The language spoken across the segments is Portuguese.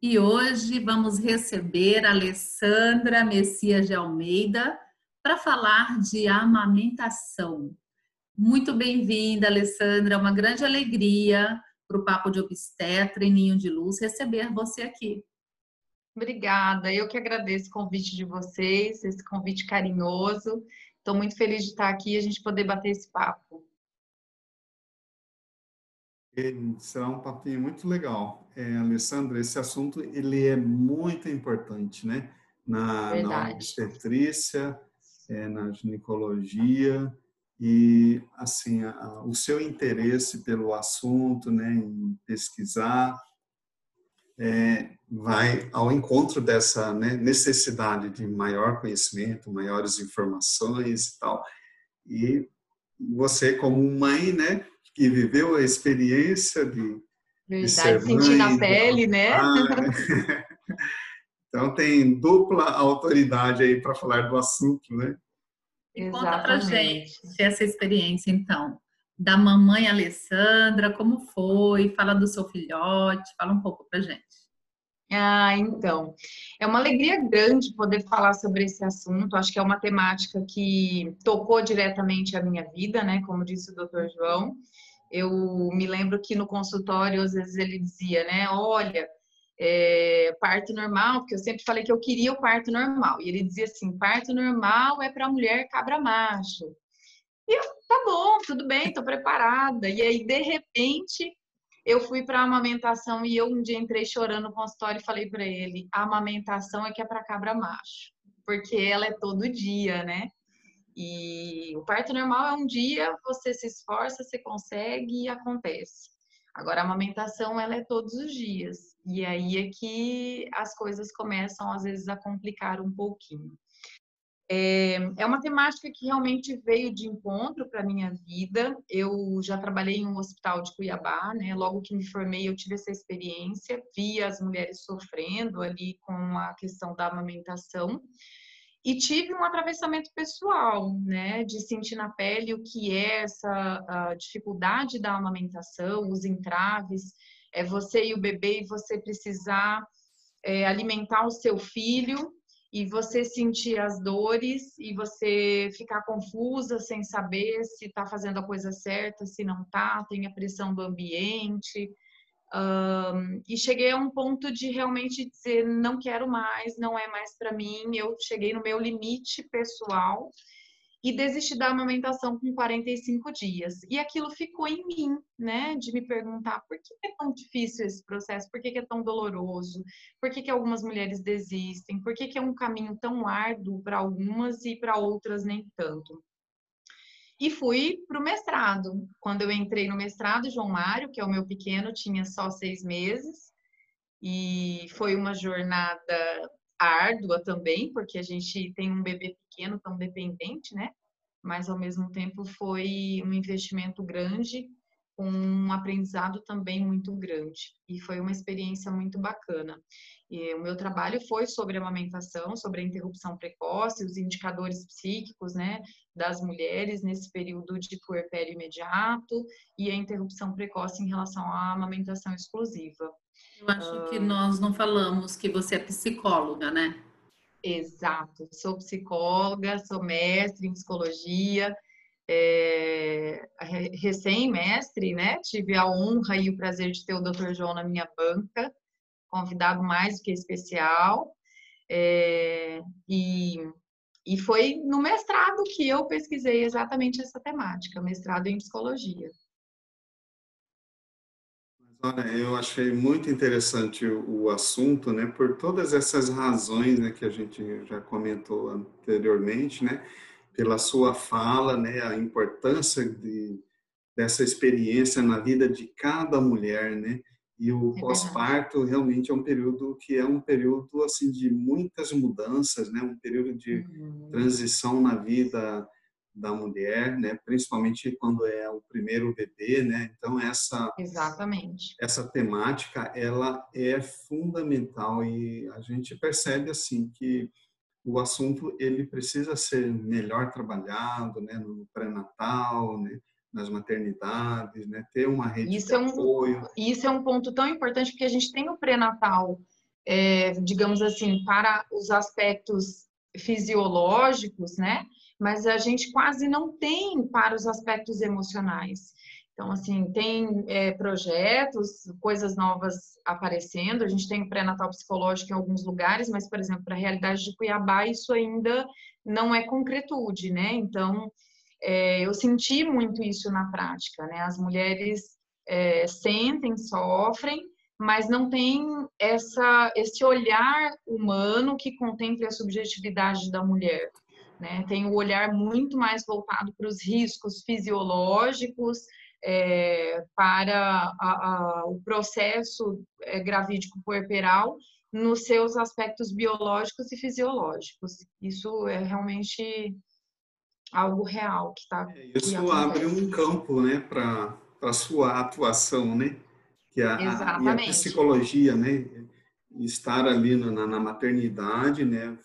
E hoje vamos receber a Alessandra Messias de Almeida para falar de amamentação. Muito bem-vinda, Alessandra. É uma grande alegria para o Papo de Obstetra e Ninho de Luz receber você aqui. Obrigada. Eu que agradeço o convite de vocês, esse convite carinhoso. Estou muito feliz de estar aqui e a gente poder bater esse papo. Será um papinho muito legal. Alessandra, esse assunto ele é muito importante, né? Na obstetrícia, na ginecologia e, assim, o seu interesse pelo assunto, né? Em pesquisar, vai ao encontro dessa, né, necessidade de maior conhecimento, maiores informações e tal. E você, como mãe, né? Que viveu a experiência de ser mãe, sentir na pele, né? Então tem dupla autoridade aí para falar do assunto, né? Exatamente. Conta pra gente essa experiência, então, da mamãe Alessandra, como foi? Fala do seu filhote, fala um pouco pra gente. Ah, então, é uma alegria grande poder falar sobre esse assunto. Acho que é uma temática que tocou diretamente a minha vida, né? Como disse o Dr. João. Eu me lembro que no consultório, às vezes ele dizia, né, olha, parto normal, porque eu sempre falei que eu queria o parto normal. E ele dizia assim, parto normal é para mulher cabra macho. E eu, tá bom, tudo bem, tô preparada. E aí, de repente, eu fui para a amamentação e eu um dia entrei chorando no consultório e falei para ele, a amamentação é que é para cabra macho, porque ela é todo dia, né? E o parto normal é um dia, você se esforça, você consegue e acontece. Agora, a amamentação, ela é todos os dias. E aí é que as coisas começam, às vezes, a complicar um pouquinho. É uma temática que realmente veio de encontro para a minha vida. Eu já trabalhei em um hospital de Cuiabá, né? Logo que me formei, eu tive essa experiência. Vi as mulheres sofrendo ali com a questão da amamentação. E tive um atravessamento pessoal, né, de sentir na pele o que é essa dificuldade da amamentação, os entraves, você e o bebê, e você precisar alimentar o seu filho, e você sentir as dores, e você ficar confusa sem saber se está fazendo a coisa certa, se não está, tem a pressão do ambiente. E cheguei a um ponto de realmente dizer, não quero mais, não é mais para mim. Eu cheguei no meu limite pessoal e desisti da amamentação com 45 dias. E aquilo ficou em mim, né? De me perguntar, por que é tão difícil esse processo? Por que é tão doloroso? Por que algumas mulheres desistem? Por que é um caminho tão árduo para algumas e para outras nem tanto? E fui para o mestrado. Quando eu entrei no mestrado, João Mário, que é o meu pequeno, tinha só 6 meses. E foi uma jornada árdua também, porque a gente tem um bebê pequeno, tão dependente, né? Mas, ao mesmo tempo, foi um investimento grande, com um aprendizado também muito grande. E foi uma experiência muito bacana. E o meu trabalho foi sobre amamentação, sobre a interrupção precoce, os indicadores psíquicos, né, das mulheres nesse período de puerpério imediato e a interrupção precoce em relação à amamentação exclusiva. Eu acho que nós não falamos que você é psicóloga, né? Exato. Sou psicóloga, sou mestre em psicologia, recém-mestre, né? Tive a honra e o prazer de ter o Dr. João na minha banca. Convidado mais do que especial, e foi no mestrado que eu pesquisei exatamente essa temática, mestrado em psicologia. Olha, eu achei muito interessante o assunto, né, por todas essas razões, né, que a gente já comentou anteriormente, né, pela sua fala, né, a importância dessa experiência na vida de cada mulher, né. E o pós-parto realmente é um período que é um período assim de muitas mudanças, né? Um período de transição na vida da mulher, né? Principalmente quando é o primeiro bebê, né? Então essa temática ela é fundamental e a gente percebe assim que o assunto ele precisa ser melhor trabalhado, né? No pré-natal, né? Nas maternidades, né? Ter uma rede de apoio. Isso é um ponto tão importante, porque a gente tem o pré-natal digamos assim, para os aspectos fisiológicos, né? Mas a gente quase não tem para os aspectos emocionais. Então, assim, tem projetos, coisas novas aparecendo. A gente tem pré-natal psicológico em alguns lugares, mas, por exemplo, para a realidade de Cuiabá, isso ainda não é concretude, né? Então, eu senti muito isso na prática, né? As mulheres sentem, sofrem, mas não tem esse olhar humano que contemple a subjetividade da mulher, né? Tem um olhar muito mais voltado para os riscos fisiológicos, para o processo gravídico puerperal nos seus aspectos biológicos e fisiológicos. Isso é realmente algo real que está. Isso abre um campo, né, para a sua atuação, né? Que a psicologia, né? Estar ali na maternidade, né?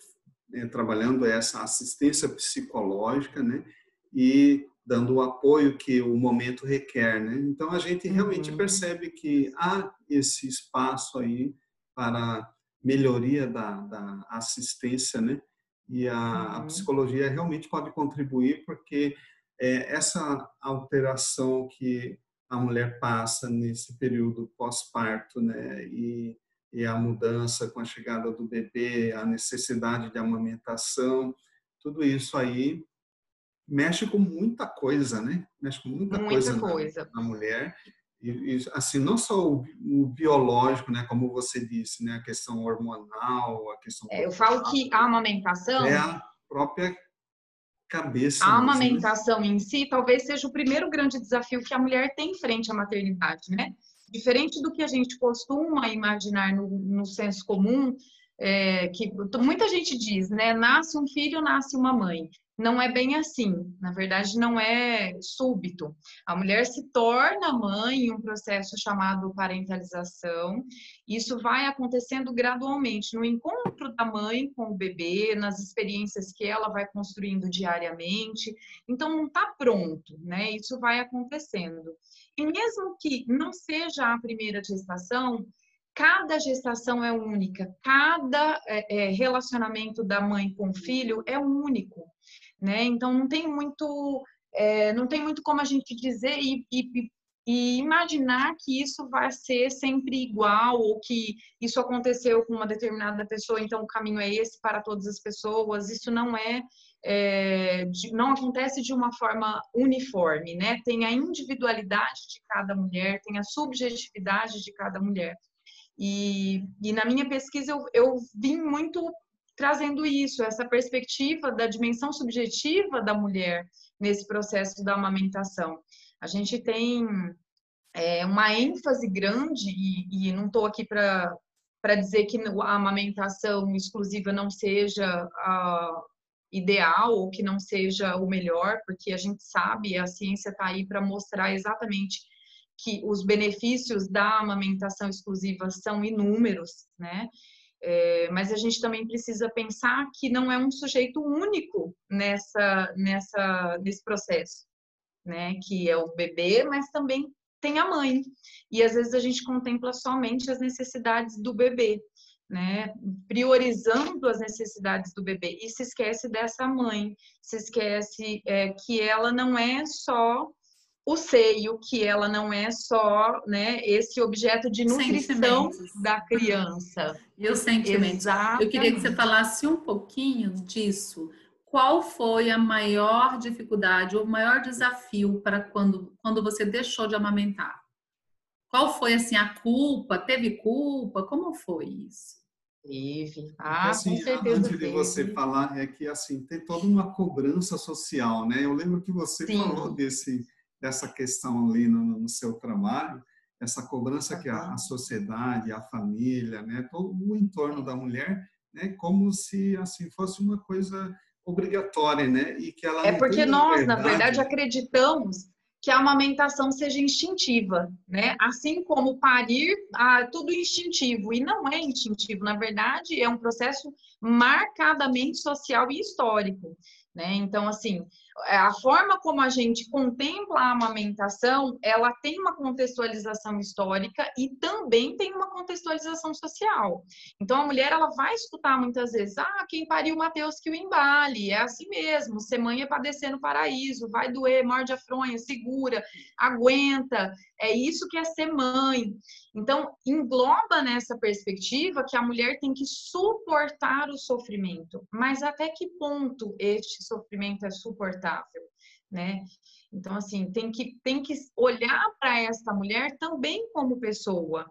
Trabalhando essa assistência psicológica, né? E dando o apoio que o momento requer, né? Então, a gente realmente percebe que há esse espaço aí para melhoria da assistência, né? E a psicologia realmente pode contribuir, porque essa alteração que a mulher passa nesse período pós-parto, né? E a mudança com a chegada do bebê, a necessidade de amamentação, tudo isso aí mexe com muita coisa, né? Mexe com muita coisa na mulher. E, assim, não só o biológico, né? Como você disse, né? A questão hormonal, a questão... eu falo que a amamentação... é a própria cabeça. A amamentação, né? Em si, talvez seja o primeiro grande desafio que a mulher tem frente à maternidade, né? Diferente do que a gente costuma imaginar no senso comum, que muita gente diz, né? Nasce um filho, nasce uma mãe. Não é bem assim. Na verdade, não é súbito. A mulher se torna mãe em um processo chamado parentalização. Isso vai acontecendo gradualmente no encontro da mãe com o bebê, nas experiências que ela vai construindo diariamente. Então, não está pronto, né? Isso vai acontecendo. E mesmo que não seja a primeira gestação, cada gestação é única. Cada relacionamento da mãe com o filho é único. Né? Então, não tem muito como a gente dizer e imaginar que isso vai ser sempre igual, ou que isso aconteceu com uma determinada pessoa, então o caminho é esse para todas as pessoas. Isso não acontece de uma forma uniforme, né? Tem a individualidade de cada mulher, tem a subjetividade de cada mulher. E na minha pesquisa eu vim muito trazendo isso, essa perspectiva da dimensão subjetiva da mulher nesse processo da amamentação. A gente tem uma ênfase grande, e não estou aqui para dizer que a amamentação exclusiva não seja ideal ou que não seja o melhor, porque a gente sabe, a ciência está aí para mostrar exatamente que os benefícios da amamentação exclusiva são inúmeros, né? Mas a gente também precisa pensar que não é um sujeito único nesse processo, né? Que é o bebê, mas também tem a mãe. E às vezes a gente contempla somente as necessidades do bebê, né? Priorizando as necessidades do bebê, e se esquece dessa mãe, se esquece que ela não é só o seio, que ela não é só, né, esse objeto de nutrição da criança. E os sentimentos. Exatamente. Eu queria que você falasse um pouquinho disso. Qual foi a maior dificuldade ou o maior desafio para quando você deixou de amamentar? Qual foi, assim, a culpa? Teve culpa? Como foi isso? Teve. Assim, com certeza antes de você falar, é que, assim, tem toda uma cobrança social, né? Eu lembro que você falou dessa questão ali no seu trabalho, essa cobrança que a sociedade, a família, né, todo o entorno da mulher, né, como se assim fosse uma coisa obrigatória, né, e que ela porque nós, na verdade, acreditamos que a amamentação seja instintiva, né, assim como parir, tudo instintivo, e não é instintivo, na verdade, é um processo marcadamente social e histórico. né? Então, assim, a forma como a gente contempla a amamentação, ela tem uma contextualização histórica e também tem uma contextualização social. Então, a mulher, ela vai escutar muitas vezes, ah, quem pariu o Mateus que o embale, é assim mesmo, ser mãe é padecer no paraíso, vai doer, morde a fronha, segura, aguenta, é isso que é ser mãe. Então, engloba nessa perspectiva que a mulher tem que suportar o sofrimento, mas até que ponto este sofrimento é suportável, né? Então, assim, tem que olhar para esta mulher também como pessoa,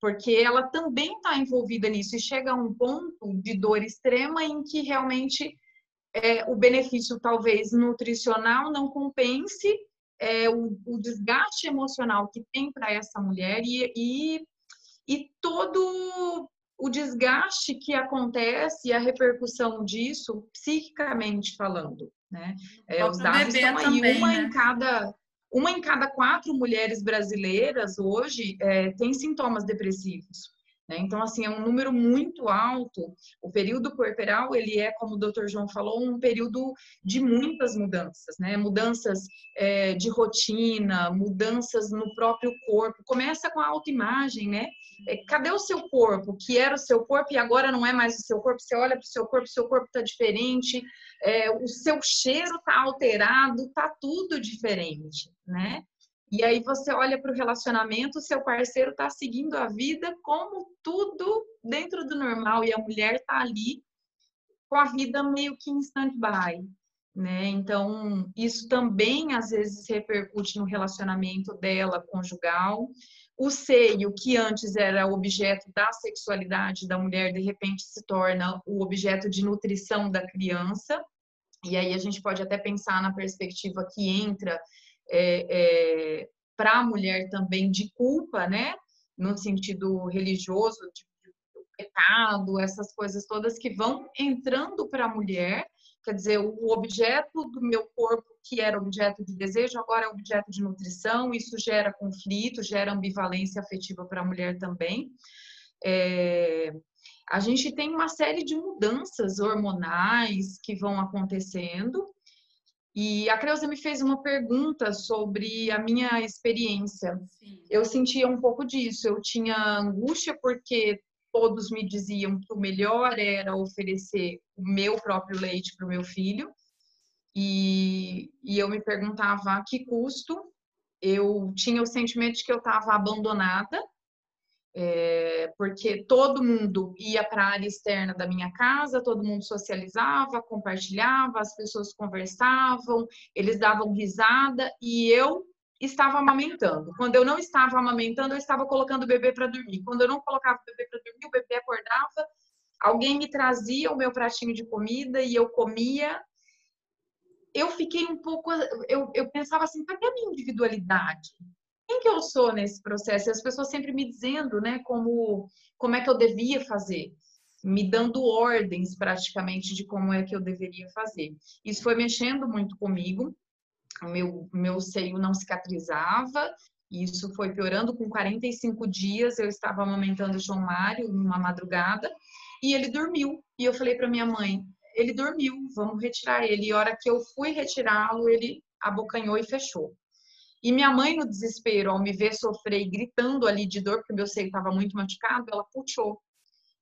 porque ela também está envolvida nisso e chega a um ponto de dor extrema em que realmente o benefício talvez nutricional não compense o desgaste emocional que tem para essa mulher e todo o desgaste que acontece e a repercussão disso psicicamente falando, né? Os dados estão aí, também, uma em cada 4 mulheres brasileiras hoje tem sintomas depressivos, né? Então, assim, é um número muito alto. O período puerperal, ele é, como o Dr. João falou, um período de muitas mudanças, né? Mudanças de rotina, mudanças no próprio corpo. Começa com a autoimagem, né? Cadê o seu corpo? Que era o seu corpo e agora não é mais o seu corpo. Você olha para o seu corpo está diferente, o seu cheiro está alterado, está tudo diferente, né? E aí você olha para o relacionamento, seu parceiro está seguindo a vida como tudo dentro do normal e a mulher está ali com a vida meio que em stand-by, né? Então, isso também às vezes repercute no relacionamento dela conjugal. O seio, que antes era objeto da sexualidade da mulher, de repente se torna o objeto de nutrição da criança. E aí a gente pode até pensar na perspectiva que entra para a mulher também de culpa, né? No sentido religioso, de pecado, essas coisas todas que vão entrando para a mulher. Quer dizer, o objeto do meu corpo, que era objeto de desejo, agora é objeto de nutrição. Isso gera conflito, gera ambivalência afetiva para a mulher também. A gente tem uma série de mudanças hormonais que vão acontecendo. E a Creuza me fez uma pergunta sobre a minha experiência. Sim. Eu sentia um pouco disso. Eu tinha angústia porque todos me diziam que o melhor era oferecer o meu próprio leite para o meu filho. E eu me perguntava a que custo. Eu tinha o sentimento de que eu estava abandonada. Porque todo mundo ia para a área externa da minha casa, todo mundo socializava, compartilhava, as pessoas conversavam, eles davam risada e eu estava amamentando. Quando eu não estava amamentando, eu estava colocando o bebê para dormir. Quando eu não colocava o bebê para dormir, o bebê acordava, alguém me trazia o meu pratinho de comida e eu comia. Eu fiquei um pouco... Eu pensava assim, cadê a minha individualidade? Quem que eu sou nesse processo? E as pessoas sempre me dizendo, né, como é que eu devia fazer, me dando ordens praticamente de como é que eu deveria fazer. Isso foi mexendo muito comigo, meu seio não cicatrizava, isso foi piorando. Com 45 dias eu estava amamentando o João Mário numa madrugada e ele dormiu. E eu falei para minha mãe, ele dormiu, vamos retirar ele. E a hora que eu fui retirá-lo, ele abocanhou e fechou. E minha mãe, no desespero, ao me ver sofrer e gritando ali de dor, porque meu seio estava muito machucado, ela puxou.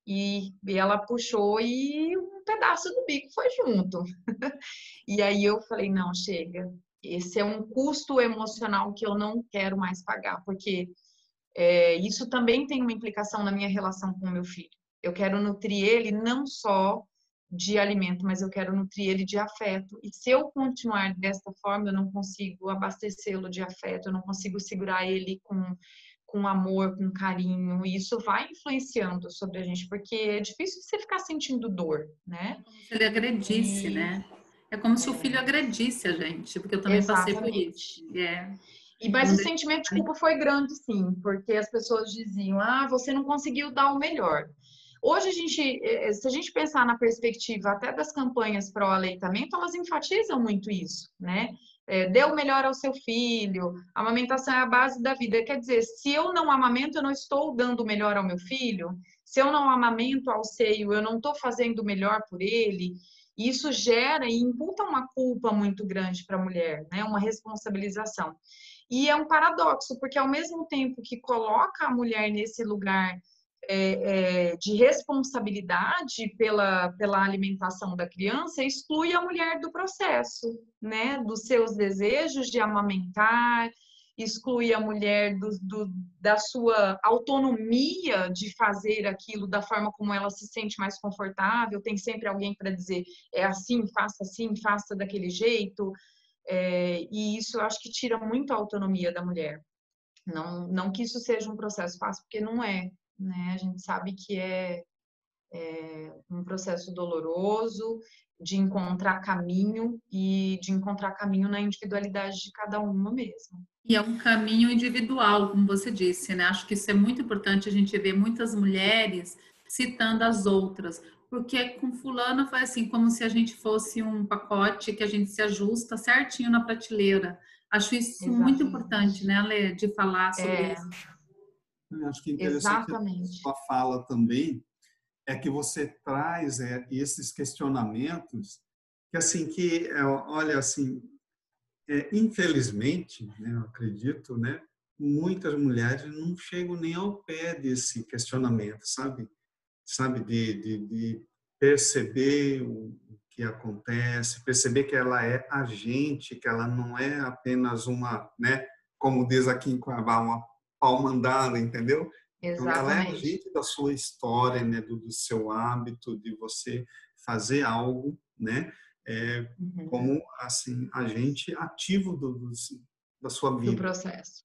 E um pedaço do bico foi junto. E aí eu falei, não, chega. Esse é um custo emocional que eu não quero mais pagar, porque isso também tem uma implicação na minha relação com o meu filho. Eu quero nutrir ele não só de alimento, mas eu quero nutrir ele de afeto. E se eu continuar desta forma, eu não consigo abastecê-lo de afeto, eu não consigo segurar ele com amor, com carinho. E isso vai influenciando sobre a gente, porque é difícil você ficar sentindo dor, né? Se ele agredisse, né? É como se o filho agredisse a gente, porque eu também passei por isso. Mas o sentimento de culpa foi grande, sim, porque as pessoas diziam, ah, você não conseguiu dar o melhor. Hoje, se a gente pensar na perspectiva até das campanhas para o aleitamento, elas enfatizam muito isso, né? Dê o melhor ao seu filho, a amamentação é a base da vida. Quer dizer, se eu não amamento, eu não estou dando o melhor ao meu filho. Se eu não amamento ao seio, eu não estou fazendo o melhor por ele. E isso gera e imputa uma culpa muito grande para a mulher, né? Uma responsabilização. E é um paradoxo, porque ao mesmo tempo que coloca a mulher nesse lugar de responsabilidade pela alimentação da criança, exclui a mulher do processo, né? Dos seus desejos de amamentar, exclui a mulher da sua autonomia de fazer aquilo da forma como ela se sente mais confortável. Tem sempre alguém para dizer, é assim, faça daquele jeito. E isso eu acho que tira muito a autonomia da mulher. Não que isso seja um processo fácil, porque não é, né? A gente sabe que é um processo doloroso de encontrar caminho e de encontrar caminho na individualidade de cada uma mesmo. E é um caminho individual, como você disse, né? Acho que isso é muito importante, a gente vê muitas mulheres citando as outras, porque com fulano foi assim, como se a gente fosse um pacote que a gente se ajusta certinho na prateleira. Acho isso Exatamente. Muito importante, né, Alê, de falar sobre isso. Eu acho que interessante Exatamente. A sua fala também é que você traz esses questionamentos que, assim, que, olha, assim... infelizmente, né, eu acredito, né, muitas mulheres não chegam nem ao pé desse questionamento, sabe de perceber o que acontece, perceber que ela é agente, que ela não é apenas uma, né, como diz aqui em Cuiabá, uma palmandada, entendeu? Exatamente. Então, ela é agente da sua história, né, do seu hábito de você fazer algo, né? Como assim, agente ativo da sua vida. Do processo.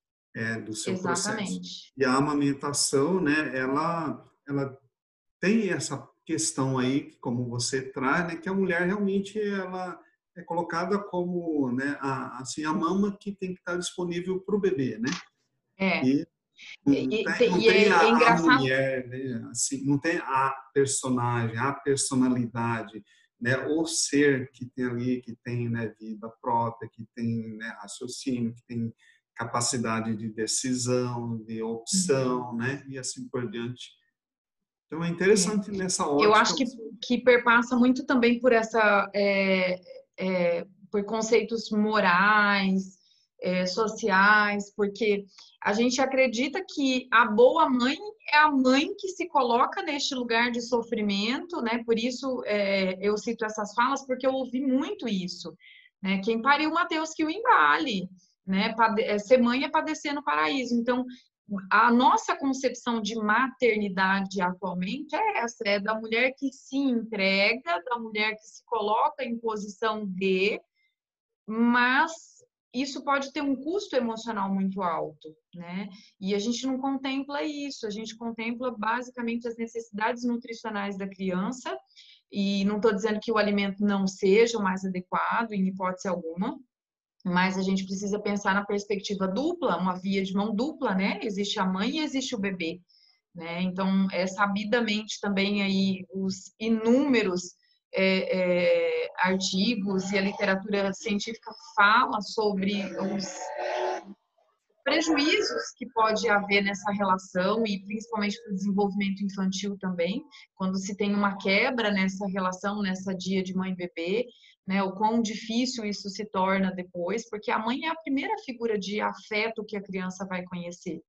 Do seu Exatamente. Processo. E a amamentação, né, ela tem essa questão aí, como você traz, né, que a mulher realmente ela é colocada como, né, a mama que tem que estar disponível para o bebê, né? Não tem a mulher, né, assim, não tem a personagem, a personalidade, né, o ser que tem ali, que tem, né, vida própria, que tem, né, raciocínio, que tem capacidade de decisão, de opção, né, e assim por diante. Então é interessante nessa ótica. Eu acho que perpassa muito também por essa por conceitos morais, sociais, porque a gente acredita que a boa mãe é a mãe que se coloca neste lugar de sofrimento, né? Por isso eu cito essas falas, porque eu ouvi muito isso, né? Quem pariu Mateus que o embale, né? Ser mãe é padecer no paraíso. Então, a nossa concepção de maternidade atualmente é essa, é da mulher que se entrega, da mulher que se coloca em posição de, mas isso pode ter um custo emocional muito alto, né? E a gente não contempla isso, a gente contempla basicamente as necessidades nutricionais da criança, e não estou dizendo que o alimento não seja o mais adequado, em hipótese alguma, mas a gente precisa pensar na perspectiva dupla, uma via de mão dupla, né? Existe a mãe e existe o bebê, né? Então, sabidamente também aí os inúmeros artigos e a literatura científica fala sobre os prejuízos que pode haver nessa relação e principalmente para o desenvolvimento infantil também, quando se tem uma quebra nessa relação, nessa dia de mãe e bebê, né, o quão difícil isso se torna depois, porque a mãe é a primeira figura de afeto que a criança vai conhecer.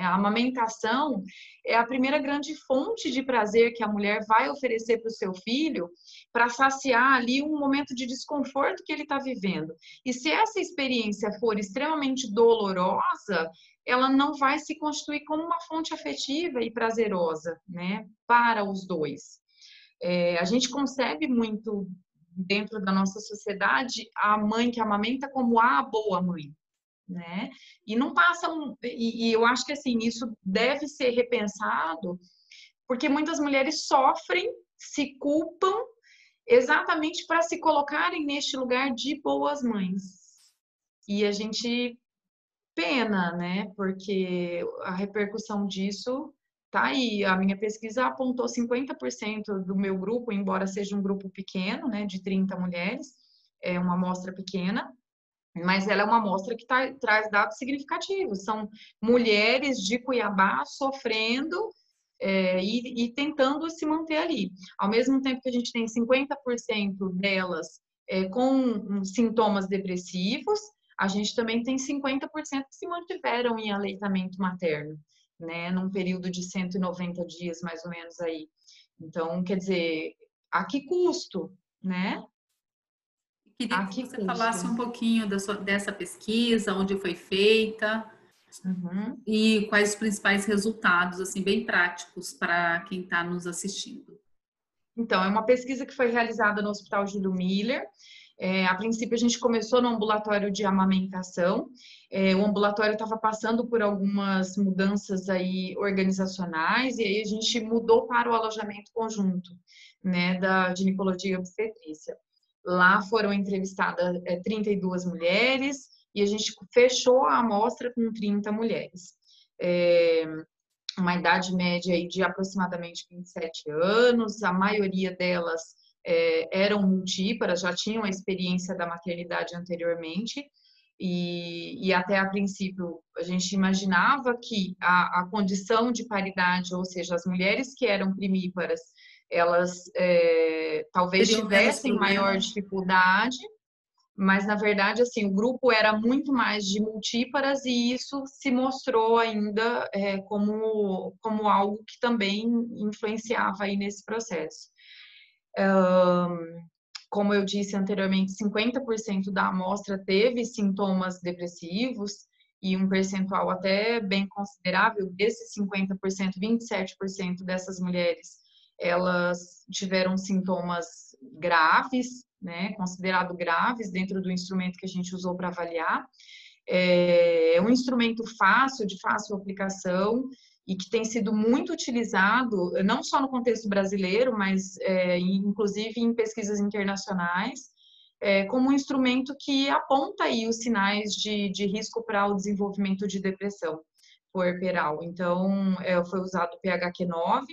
A amamentação é a primeira grande fonte de prazer que a mulher vai oferecer para o seu filho para saciar ali um momento de desconforto que ele está vivendo. E se essa experiência for extremamente dolorosa, ela não vai se constituir como uma fonte afetiva e prazerosa, né, para os dois. A gente concebe muito dentro da nossa sociedade a mãe que amamenta como a boa mãe. Né? E não passa e eu acho que assim, isso deve ser repensado, porque muitas mulheres sofrem, se culpam exatamente para se colocarem neste lugar de boas mães. E a gente pena, né? Porque a repercussão disso tá aí. A minha pesquisa apontou 50% do meu grupo, embora seja um grupo pequeno, né, de 30 mulheres, é uma amostra pequena. Mas ela é uma amostra que traz dados significativos. São mulheres de Cuiabá sofrendo e tentando se manter ali. Ao mesmo tempo que a gente tem 50% delas com sintomas depressivos, a gente também tem 50% que se mantiveram em aleitamento materno, né? Num período de 190 dias, mais ou menos aí. Então, quer dizer, a que custo, né? Queria que você falasse um pouquinho dessa pesquisa, onde foi feita, uhum, e quais os principais resultados, assim, bem práticos para quem está nos assistindo. Então, é uma pesquisa que foi realizada no Hospital Júlio Miller. A princípio, a gente começou no ambulatório de amamentação. O ambulatório estava passando por algumas mudanças aí organizacionais e aí a gente mudou para o alojamento conjunto, né, da ginecologia e obstetrícia. Lá foram entrevistadas 32 mulheres e a gente fechou a amostra com 30 mulheres. Uma idade média aí de aproximadamente 27 anos, a maioria delas eram multíparas, já tinham a experiência da maternidade anteriormente e até a princípio a gente imaginava que a condição de paridade, ou seja, as mulheres que eram primíparas, elas talvez tivessem maior dificuldade, mas na verdade assim, o grupo era muito mais de multíparas e isso se mostrou ainda como algo que também influenciava aí nesse processo. Como eu disse anteriormente, 50% da amostra teve sintomas depressivos e um percentual até bem considerável desses 50%, 27% dessas mulheres, elas tiveram sintomas graves, né, considerado graves dentro do instrumento que a gente usou para avaliar. É um instrumento fácil, de fácil aplicação e que tem sido muito utilizado, não só no contexto brasileiro, mas inclusive em pesquisas internacionais, como um instrumento que aponta aí os sinais de risco para o desenvolvimento de depressão puerperal. Então, foi usado o PHQ-9,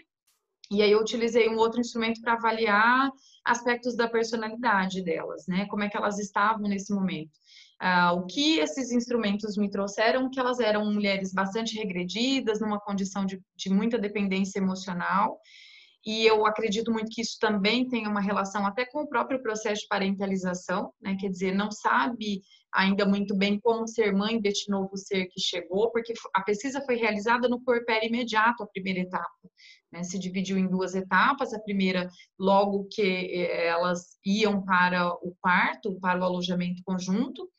e aí eu utilizei um outro instrumento para avaliar aspectos da personalidade delas, né? Como é que elas estavam nesse momento. O que esses instrumentos me trouxeram, que elas eram mulheres bastante regredidas, numa condição de muita dependência emocional, e eu acredito muito que isso também tem uma relação até com o próprio processo de parentalização, né? Quer dizer, não sabe ainda muito bem como ser mãe deste novo ser que chegou, porque a pesquisa foi realizada no puerpério imediato, a primeira etapa, né? Se dividiu em duas etapas, a primeira logo que elas iam para o parto, para o alojamento conjunto,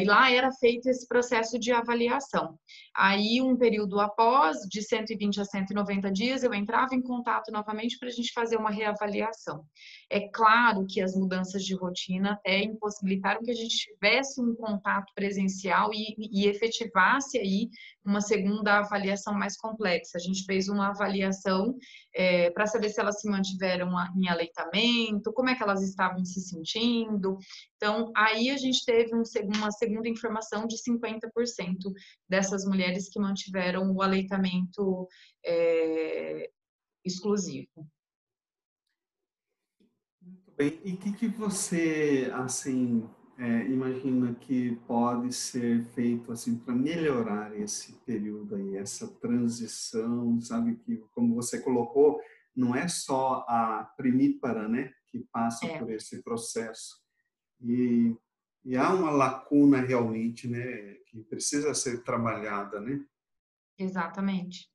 e lá era feito esse processo de avaliação. Aí, um período após, de 120 a 190 dias, eu entrava em contato novamente para a gente fazer uma reavaliação. É claro que as mudanças de rotina até impossibilitaram que a gente tivesse um contato presencial e efetivasse aí uma segunda avaliação mais complexa. A gente fez uma avaliação para saber se elas se mantiveram em aleitamento, como é que elas estavam se sentindo. Então, aí a gente teve uma segunda informação de 50% dessas mulheres que mantiveram o aleitamento exclusivo. Muito bem. E o que você, assim, imagina que pode ser feito, assim, para melhorar esse período aí, essa transição, sabe? Que, como você colocou, não é só a primípara, né, que passa por esse processo. E há uma lacuna realmente, né, que precisa ser trabalhada, né? Exatamente.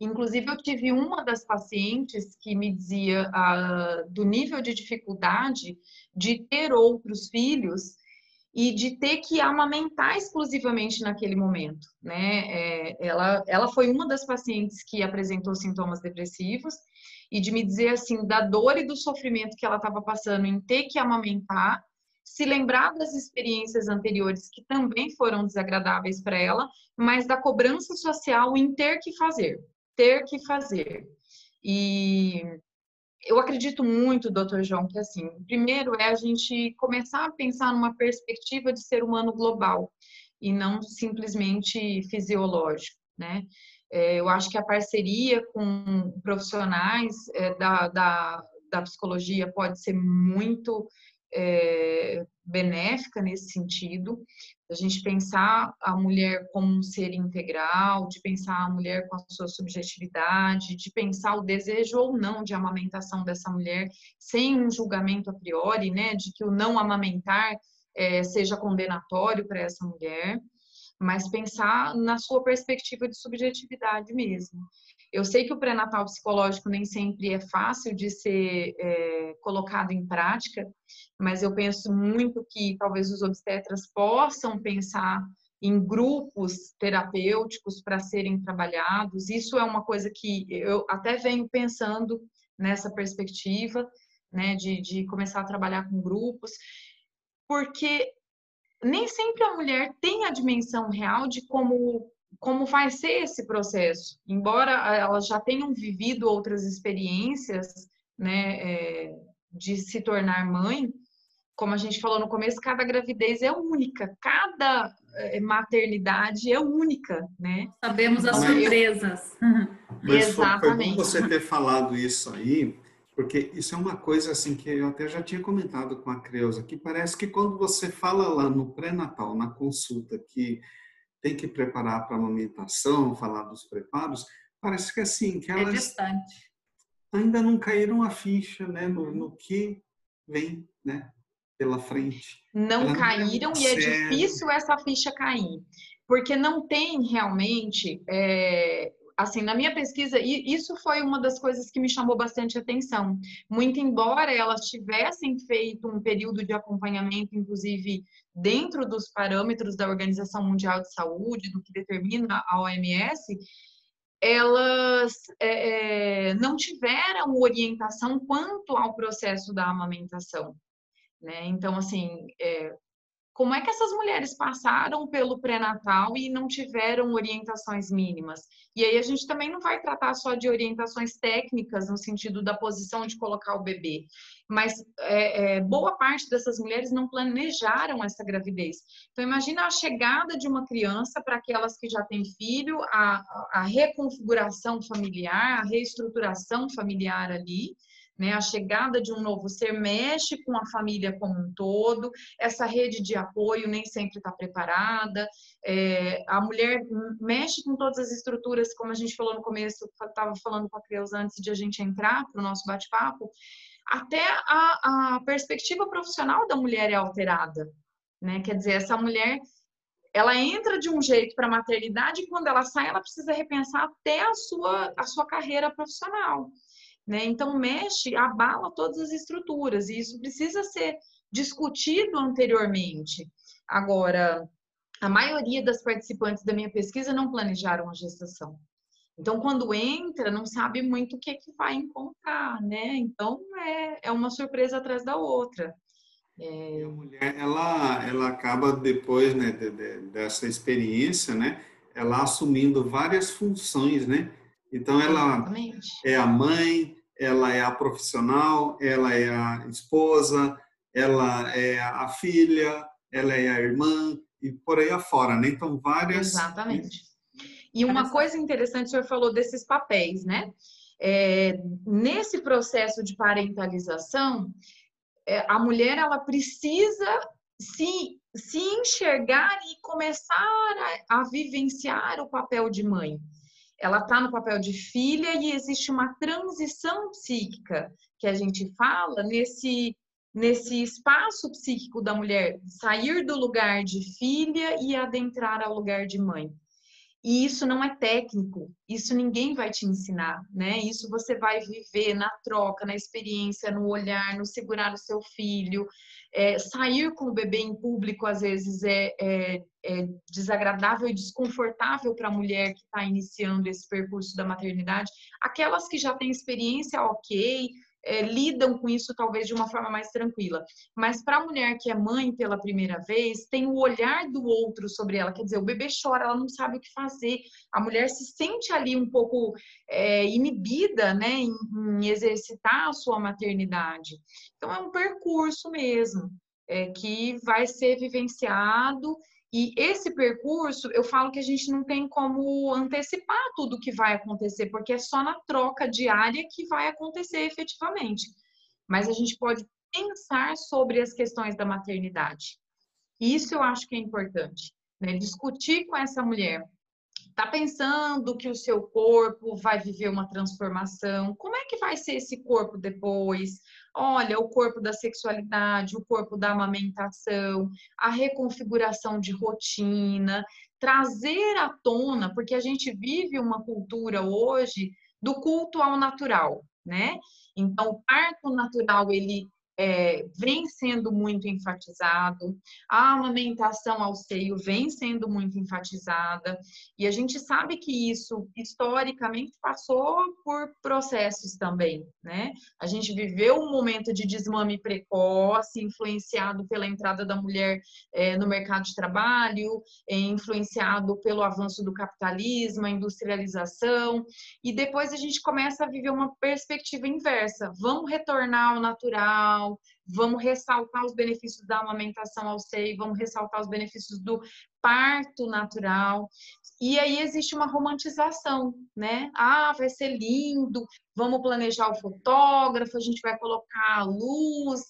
Inclusive, eu tive uma das pacientes que me dizia do nível de dificuldade de ter outros filhos e de ter que amamentar exclusivamente naquele momento, né? Ela foi uma das pacientes que apresentou sintomas depressivos e de me dizer, assim, da dor e do sofrimento que ela estava passando em ter que amamentar, se lembrar das experiências anteriores que também foram desagradáveis para ela, mas da cobrança social em ter que fazer. E eu acredito muito, doutor João, que assim, primeiro é a gente começar a pensar numa perspectiva de ser humano global e não simplesmente fisiológico, né? Eu acho que a parceria com profissionais da psicologia pode ser muito benéfica nesse sentido, a gente pensar a mulher como um ser integral, de pensar a mulher com a sua subjetividade, de pensar o desejo ou não de amamentação dessa mulher, sem um julgamento a priori, né, de que o não amamentar seja condenatório para essa mulher, mas pensar na sua perspectiva de subjetividade mesmo. Eu sei que o pré-natal psicológico nem sempre é fácil de ser colocado em prática, mas eu penso muito que talvez os obstetras possam pensar em grupos terapêuticos para serem trabalhados. Isso é uma coisa que eu até venho pensando nessa perspectiva, né, de começar a trabalhar com grupos, porque nem sempre a mulher tem a dimensão real de como vai ser esse processo, embora elas já tenham vivido outras experiências, né, de se tornar mãe. Como a gente falou no começo, cada gravidez é única, cada maternidade é única, né? Sabemos as surpresas. Mas exatamente. Foi bom você ter falado isso aí, porque isso é uma coisa assim que eu até já tinha comentado com a Creuza, que parece que quando você fala lá no pré-natal, na consulta, que tem que preparar para a amamentação, falar dos preparos, parece que assim, que elas distante. Ainda não caíram a ficha, né, no que vem, né, pela frente. Não caíram, e é difícil essa ficha cair, porque não tem realmente, assim, na minha pesquisa, isso foi uma das coisas que me chamou bastante atenção. Muito embora elas tivessem feito um período de acompanhamento, inclusive dentro dos parâmetros da Organização Mundial de Saúde, do que determina a OMS, elas não tiveram orientação quanto ao processo da amamentação, né? Então, assim, como é que essas mulheres passaram pelo pré-natal e não tiveram orientações mínimas? E aí a gente também não vai tratar só de orientações técnicas, no sentido da posição de colocar o bebê, mas boa parte dessas mulheres não planejaram essa gravidez. Então imagina a chegada de uma criança para aquelas que já têm filho, a reconfiguração familiar, a reestruturação familiar ali, né? A chegada de um novo ser mexe com a família como um todo, essa rede de apoio nem sempre está preparada, a mulher mexe com todas as estruturas, como a gente falou no começo, estava falando com a Creuza antes de a gente entrar para o nosso bate-papo, até a perspectiva profissional da mulher é alterada, né? Quer dizer, essa mulher, ela entra de um jeito para a maternidade e quando ela sai, ela precisa repensar até a sua carreira profissional. Né? Então, mexe, abala todas as estruturas e isso precisa ser discutido anteriormente. Agora, a maioria das participantes da minha pesquisa não planejaram a gestação. Então, quando entra, não sabe muito o que é que vai encontrar, né? Então, é uma surpresa atrás da outra. E a mulher, ela acaba depois, né, dessa experiência, né, ela assumindo várias funções, né? Então, ela exatamente. É a mãe, ela é a profissional, ela é a esposa, ela é a filha, ela é a irmã e por aí afora, né? Então, várias... Exatamente. E uma coisa interessante, o senhor falou desses papéis, né? Nesse processo de parentalização, a mulher, ela precisa se enxergar e começar a vivenciar o papel de mãe. Ela está no papel de filha e existe uma transição psíquica que a gente fala nesse espaço psíquico da mulher, sair do lugar de filha e adentrar ao lugar de mãe. E isso não é técnico, isso ninguém vai te ensinar, né? Isso você vai viver na troca, na experiência, no olhar, no segurar o seu filho. Sair com o bebê em público, às vezes, é desagradável e desconfortável para a mulher que está iniciando esse percurso da maternidade. Aquelas que já têm experiência, ok, lidam com isso talvez de uma forma mais tranquila. Mas para a mulher que é mãe pela primeira vez, tem o olhar do outro sobre ela. Quer dizer, o bebê chora, ela não sabe o que fazer. A mulher se sente ali um pouco inibida, né, em exercitar a sua maternidade. Então, é um percurso mesmo, que vai ser vivenciado. E esse percurso, eu falo que a gente não tem como antecipar tudo o que vai acontecer, porque é só na troca diária que vai acontecer efetivamente. Mas a gente pode pensar sobre as questões da maternidade. Isso eu acho que é importante, né? Discutir com essa mulher. Tá pensando que o seu corpo vai viver uma transformação? Como é que vai ser esse corpo depois? Olha, o corpo da sexualidade, o corpo da amamentação, a reconfiguração de rotina, trazer à tona, porque a gente vive uma cultura hoje do culto ao natural, né? Então, o parto natural, ele vem sendo muito enfatizado, a amamentação ao seio vem sendo muito enfatizada, e a gente sabe que isso, historicamente, passou por processos também, né? A gente viveu um momento de desmame precoce, influenciado pela entrada da mulher no mercado de trabalho, influenciado pelo avanço do capitalismo, a industrialização, e depois a gente começa a viver uma perspectiva inversa, vamos retornar ao natural, vamos ressaltar os benefícios da amamentação ao seio, vamos ressaltar os benefícios do parto natural. E aí existe uma romantização, né? Ah, vai ser lindo, vamos planejar o fotógrafo, a gente vai colocar a luz.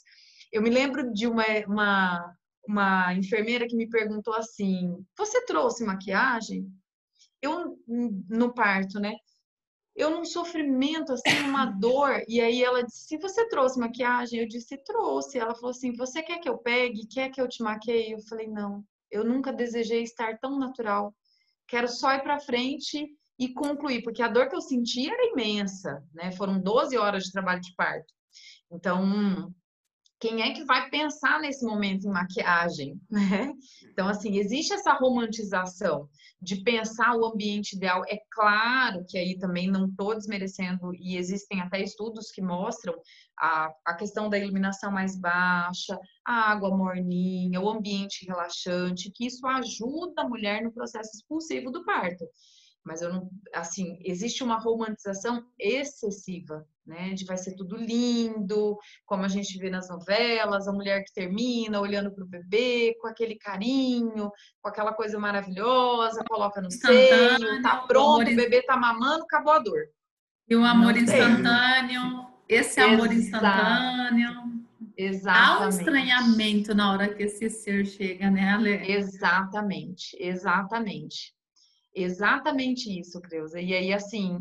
Eu me lembro de uma enfermeira que me perguntou assim, você trouxe maquiagem? Eu, no parto, né? Eu num sofrimento, assim, uma dor. E aí ela disse, você trouxe maquiagem? Eu disse, trouxe. Ela falou assim, você quer que eu pegue? Quer que eu te maqueie? Eu falei, não, eu nunca desejei estar tão natural. Quero só ir pra frente e concluir. Porque a dor que eu senti era imensa, né? Foram 12 horas de trabalho de parto. Então, quem é que vai pensar nesse momento em maquiagem, né? Então, assim, existe essa romantização de pensar o ambiente ideal. É claro que aí também não estou desmerecendo, e existem até estudos que mostram a questão da iluminação mais baixa, a água morninha, o ambiente relaxante, que isso ajuda a mulher no processo expulsivo do parto. Mas eu não, assim, existe uma romantização excessiva, né? De vai ser tudo lindo, como a gente vê nas novelas, a mulher que termina olhando para o bebê, com aquele carinho, com aquela coisa maravilhosa, coloca no seio, tá pronto, o bebê tá mamando, acabou a dor. E o amor instantâneo, esse amor instantâneo. Exatamente. Há um estranhamento na hora que esse ser chega, né, Ale? Exatamente, exatamente. Exatamente isso, Creuza. E aí, assim,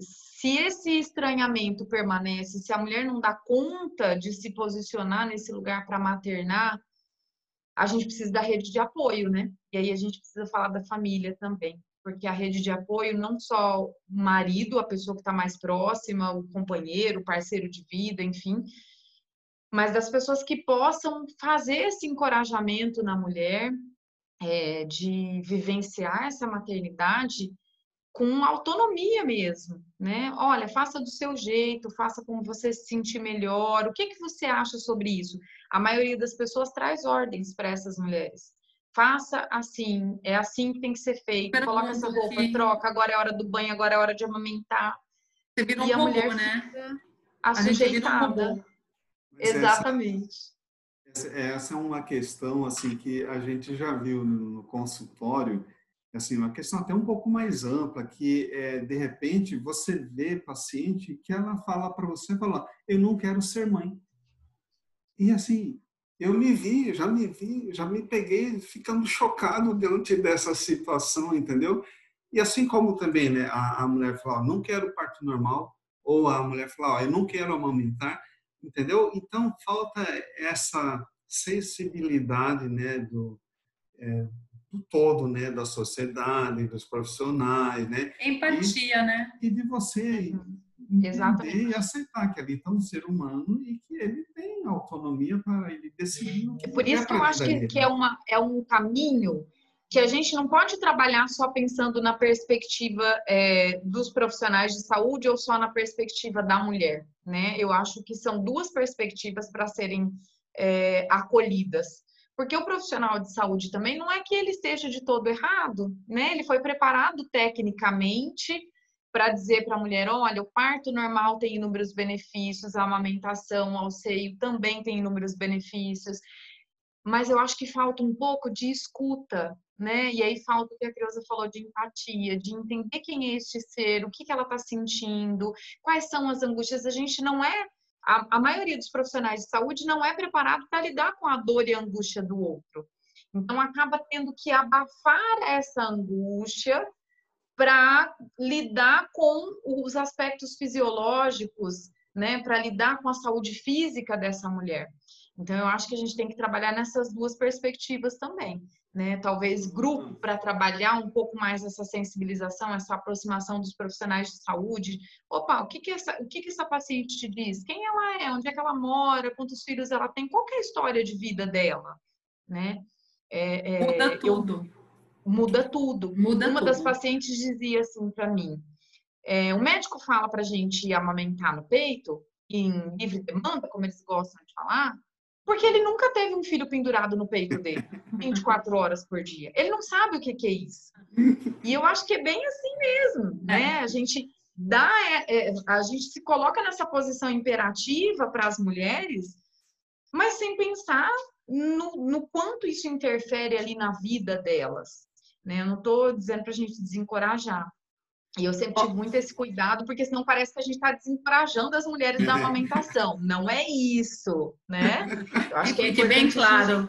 se esse estranhamento permanece, se a mulher não dá conta de se posicionar nesse lugar para maternar, a gente precisa da rede de apoio, né? E aí a gente precisa falar da família também, porque a rede de apoio, não só o marido, a pessoa que está mais próxima, o companheiro, o parceiro de vida, enfim, mas das pessoas que possam fazer esse encorajamento na mulher, de vivenciar essa maternidade com autonomia mesmo, né? Olha, faça do seu jeito, faça como você se sentir melhor. O que que você acha sobre isso? A maioria das pessoas traz ordens para essas mulheres. Faça assim, é assim que tem que ser feito. Coloca essa roupa, troca, agora é hora do banho, agora é hora de amamentar. Você vira um robô, né? A sujeitada. Exatamente. Essa é uma questão assim que a gente já viu no consultório, assim, uma questão até um pouco mais ampla, que de repente você vê paciente que ela fala para você, fala, eu não quero ser mãe. E assim, eu me vi, já me peguei ficando chocado diante dessa situação, entendeu? E assim como também, né, a mulher fala, não quero parto normal, ou a mulher fala, eu não quero amamentar. Entendeu? Então, falta essa sensibilidade, né, do todo, né, da sociedade, dos profissionais, né? Empatia, né? E de você entender e aceitar que ali tá um ser humano e que ele tem autonomia para ele decidir. É por isso que eu acho que é um caminho que a gente não pode trabalhar só pensando na perspectiva dos profissionais de saúde ou só na perspectiva da mulher, né? Eu acho que são duas perspectivas para serem acolhidas. Porque o profissional de saúde também não é que ele esteja de todo errado, né? Ele foi preparado tecnicamente para dizer para a mulher, olha, o parto normal tem inúmeros benefícios, a amamentação ao seio também tem inúmeros benefícios. Mas eu acho que falta um pouco de escuta, né? E aí falta o que a Creuza falou de empatia, de entender quem é este ser, o que ela está sentindo, quais são as angústias. A gente não é A maioria dos profissionais de saúde não é preparado para lidar com a dor e a angústia do outro. Então, acaba tendo que abafar essa angústia para lidar com os aspectos fisiológicos, né? Para lidar com a saúde física dessa mulher. Então, eu acho que a gente tem que trabalhar nessas duas perspectivas também, né? Talvez grupo para trabalhar um pouco mais essa sensibilização, essa aproximação dos profissionais de saúde. Opa, o que essa paciente te diz? Quem ela é? Onde é que ela mora? Quantos filhos ela tem? Qual que é a história de vida dela? Né? Muda tudo. Muda tudo. Uma das pacientes dizia assim para mim, o médico fala para a gente amamentar no peito, em livre demanda, como eles gostam de falar, porque ele nunca teve um filho pendurado no peito dele, 24 horas por dia. Ele não sabe o que é isso. E eu acho que é bem assim mesmo, né? A gente se coloca nessa posição imperativa para as mulheres, mas sem pensar no quanto isso interfere ali na vida delas, né? Eu não estou dizendo para a gente desencorajar. E eu sempre tive muito esse cuidado, porque senão parece que a gente está desencorajando as mulheres da amamentação. Não é isso, né? Eu acho que fique bem claro.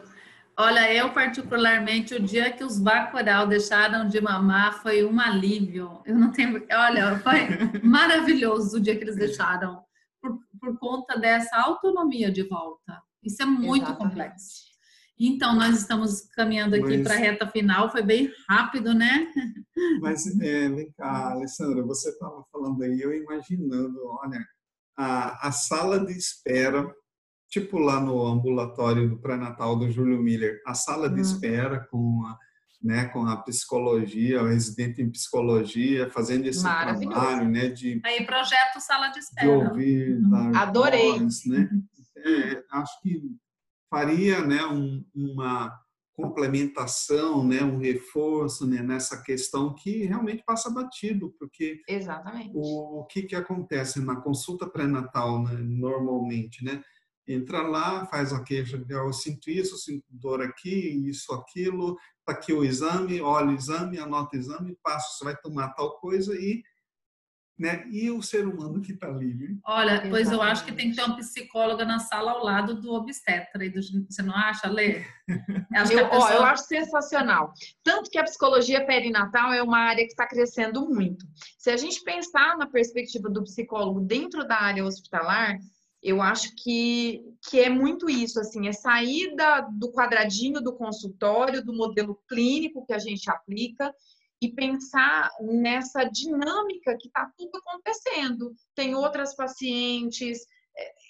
Olha, eu particularmente, o dia que os Bacurau deixaram de mamar foi um alívio. Eu não tenho... Olha, foi maravilhoso o dia que eles deixaram. Por conta dessa autonomia de volta. Isso é muito complexo. Então, nós estamos caminhando aqui para a reta final. Foi bem rápido, né? Mas, vem cá, Alessandra, você estava falando aí, eu imaginando, olha, a sala de espera, tipo lá no ambulatório do pré-natal do Júlio Miller, a sala de espera com a psicologia, o residente em psicologia, fazendo esse trabalho, né? Aí, projeto sala de espera. De ouvir, adorei. Voz, né? Acho que faria, né, uma complementação, né, um reforço, né, nessa questão que realmente passa batido, porque o que acontece na consulta pré-natal, né, normalmente, né, entra lá, faz a queixa, eu sinto isso, sinto dor aqui, isso, aquilo, tá aqui o exame, olha o exame, anota o exame, passa, você vai tomar tal coisa e... Né? E o ser humano que está ali. Né? Olha, pois eu acho que tem que ter uma psicóloga na sala ao lado do obstetra. Você não acha, Lê? Eu acho sensacional. Tanto que a psicologia perinatal é uma área que está crescendo muito. Se a gente pensar na perspectiva do psicólogo dentro da área hospitalar, eu acho que é muito isso, assim, é sair do quadradinho do consultório, do modelo clínico que a gente aplica, e pensar nessa dinâmica que está tudo acontecendo. Tem outras pacientes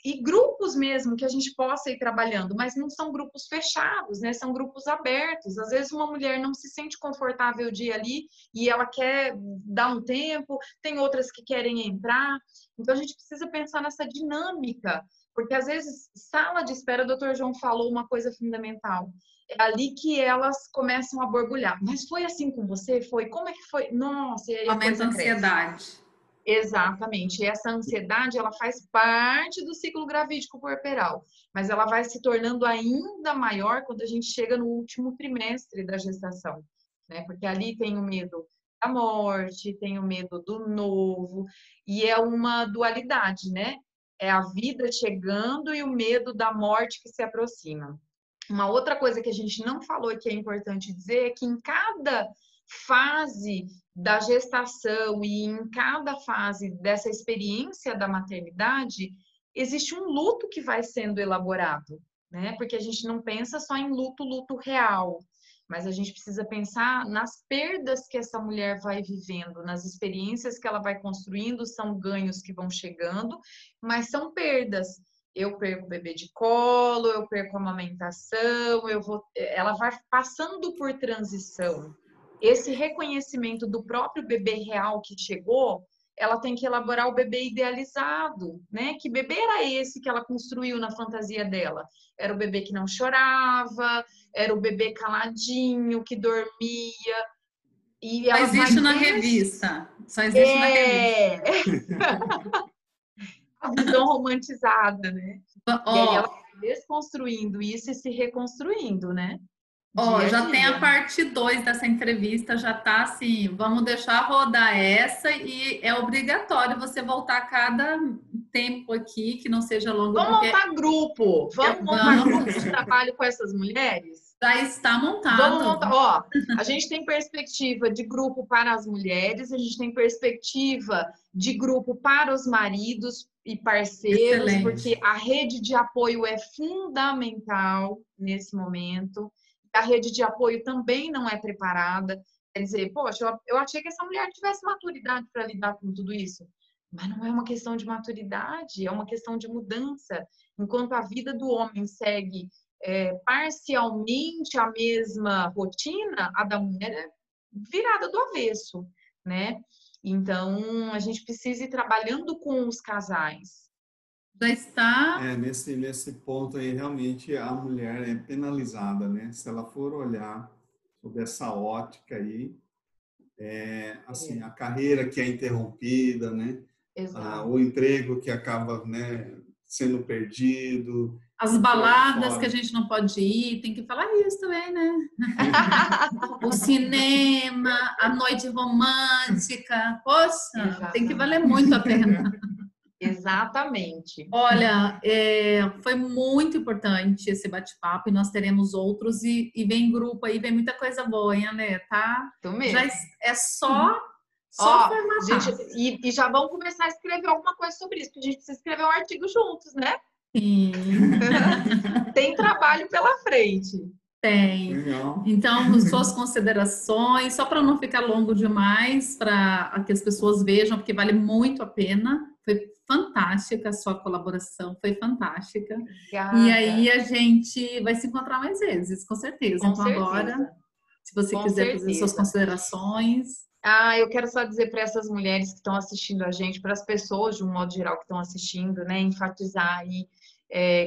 e grupos mesmo que a gente possa ir trabalhando, mas não são grupos fechados, né? São grupos abertos. Às vezes uma mulher não se sente confortável de ir ali e ela quer dar um tempo, tem outras que querem entrar. Então, a gente precisa pensar nessa dinâmica, porque às vezes sala de espera, o doutor João falou uma coisa fundamental, é ali que elas começam a borbulhar. Mas foi assim com você? Foi? Como é que foi? Nossa, e aí aumenta a ansiedade. Exatamente. E essa ansiedade, ela faz parte do ciclo gravídico puerperal. Mas ela vai se tornando ainda maior quando a gente chega no último trimestre da gestação, né? Porque ali tem o medo da morte, tem o medo do novo. E é uma dualidade, né? É a vida chegando e o medo da morte que se aproxima. Uma outra coisa que a gente não falou e que é importante dizer é que em cada fase da gestação e em cada fase dessa experiência da maternidade, existe um luto que vai sendo elaborado, né? Porque a gente não pensa só em luto real, mas a gente precisa pensar nas perdas que essa mulher vai vivendo, nas experiências que ela vai construindo, são ganhos que vão chegando, mas são perdas. Eu perco o bebê de colo, eu perco a amamentação, ela vai passando por transição. Esse reconhecimento do próprio bebê real que chegou, ela tem que elaborar o bebê idealizado, né? Que bebê era esse que ela construiu na fantasia dela? Era o bebê que não chorava, era o bebê caladinho, que dormia... E só existe na revista. Só existe na revista. A visão romantizada, né? E aí ela vai desconstruindo isso e se reconstruindo, né? Já tem a parte 2 dessa entrevista, já tá assim, vamos deixar rodar essa e é obrigatório você voltar a cada tempo aqui que não seja longo. Vamos montar grupo. Vamos montar grupo de trabalho com essas mulheres? Já está montado. Vamos montar. Ó, a gente tem perspectiva de grupo para as mulheres, a gente tem perspectiva de grupo para os maridos e parceiros, excelente, porque a rede de apoio é fundamental nesse momento. A rede de apoio também não é preparada. Quer dizer, poxa, eu achei que essa mulher tivesse maturidade para lidar com tudo isso. Mas não é uma questão de maturidade, é uma questão de mudança. Enquanto a vida do homem segue parcialmente a mesma rotina, a da mulher é virada do avesso, né? Então, a gente precisa ir trabalhando com os casais. Já está... Nesse ponto aí, realmente, a mulher é penalizada, né? Se ela for olhar sob essa ótica aí, assim, a carreira que é interrompida, né? Exato. O emprego que acaba, né, sendo perdido. As baladas que a gente não pode ir, tem que falar isso também, né? O cinema, a noite romântica, poxa, tem que valer muito a pena. Exatamente. Olha, foi muito importante esse bate-papo e nós teremos outros e vem grupo aí, vem muita coisa boa, hein, Alê, tá? Tu mesmo. É só... Só gente, e já vão começar a escrever alguma coisa sobre isso, porque a gente precisa escrever um artigo juntos, né? Sim. Tem trabalho pela frente. Tem. Legal. Então, suas considerações, só para não ficar longo demais, para que as pessoas vejam, porque vale muito a pena. Foi fantástica a sua colaboração, foi fantástica. Obrigada. E aí a gente vai se encontrar mais vezes, com certeza. Com então certeza. Agora, se você com quiser certeza. Fazer suas considerações... Ah, eu quero só dizer para essas mulheres que estão assistindo a gente, para as pessoas de um modo geral que estão assistindo, né, enfatizar aí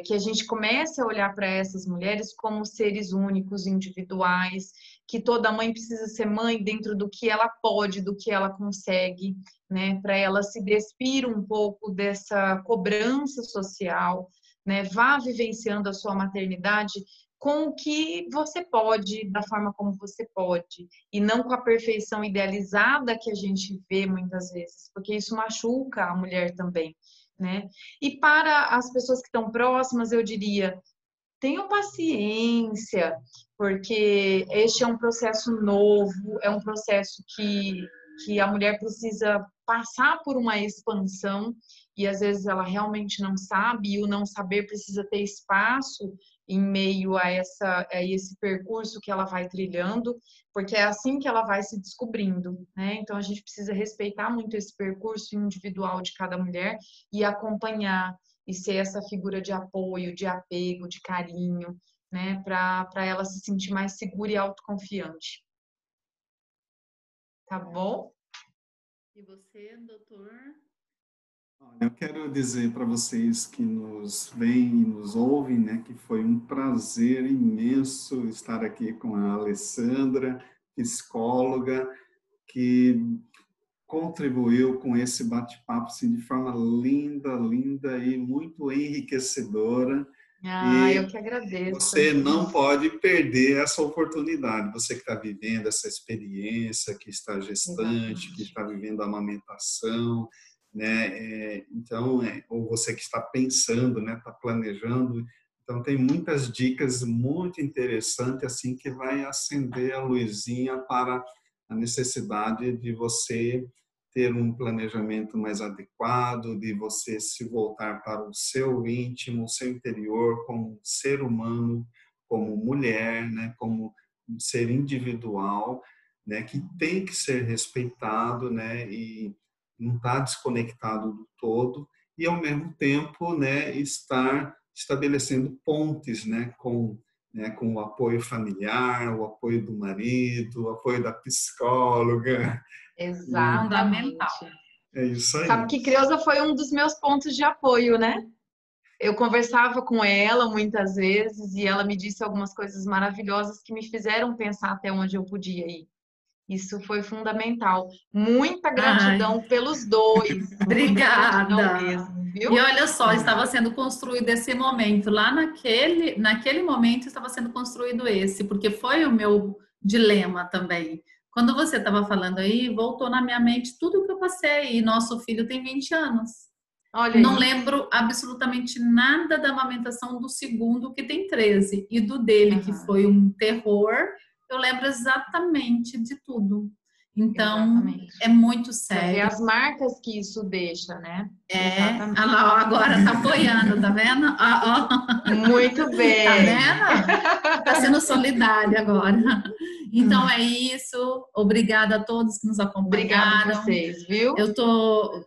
que a gente comece a olhar para essas mulheres como seres únicos, individuais, que toda mãe precisa ser mãe dentro do que ela pode, do que ela consegue, né, para ela se despir um pouco dessa cobrança social, né, vá vivenciando a sua maternidade com o que você pode, da forma como você pode, e não com a perfeição idealizada que a gente vê muitas vezes, porque isso machuca a mulher também, né? E para as pessoas que estão próximas, eu diria, tenham paciência, porque este é um processo novo, é um processo que a mulher precisa passar por uma expansão, e às vezes ela realmente não sabe, e o não saber precisa ter espaço em meio a esse percurso que ela vai trilhando, porque é assim que ela vai se descobrindo, né? Então, a gente precisa respeitar muito esse percurso individual de cada mulher e acompanhar e ser essa figura de apoio, de apego, de carinho, né? Para ela se sentir mais segura e autoconfiante. Tá bom? E você, doutor? Eu quero dizer para vocês que nos veem e nos ouvem, né, que foi um prazer imenso estar aqui com a Alessandra, psicóloga, que contribuiu com esse bate-papo assim, de forma linda, linda e muito enriquecedora. Ah, eu que agradeço. Você não pode perder essa oportunidade, você que está vivendo essa experiência, que está gestante, exatamente, que está vivendo a amamentação, né? Então, ou você que está pensando, né, está planejando, então tem muitas dicas muito interessantes assim que vai acender a luzinha para a necessidade de você ter um planejamento mais adequado, de você se voltar para o seu íntimo, o seu interior como ser humano, como mulher, né, como um ser individual, né, que tem que ser respeitado, né, e não está desconectado do todo e, ao mesmo tempo, né, estar estabelecendo pontes, né, com o apoio familiar, o apoio do marido, o apoio da psicóloga. Exato. Fundamental. É isso aí. Sabe que Creuza foi um dos meus pontos de apoio, né? Eu conversava com ela muitas vezes e ela me disse algumas coisas maravilhosas que me fizeram pensar até onde eu podia ir. Isso foi fundamental. Muita gratidão pelos dois. Obrigada. Mesmo, viu? E olha só, estava sendo construído esse momento. Lá naquele momento estava sendo construído esse, porque foi o meu dilema também. Quando você estava falando aí, voltou na minha mente tudo o que eu passei. E nosso filho tem 20 anos. Olha, não lembro absolutamente nada da amamentação do segundo, que tem 13, e do dele, que foi um terror, eu lembro exatamente de tudo. Então, é muito sério. E as marcas que isso deixa, né? Olha lá, agora tá apoiando, tá vendo? Muito bem. Tá vendo? Tá sendo solidária agora. Então, é isso. Obrigada a todos que nos acompanharam. Obrigada a vocês, viu? Eu tô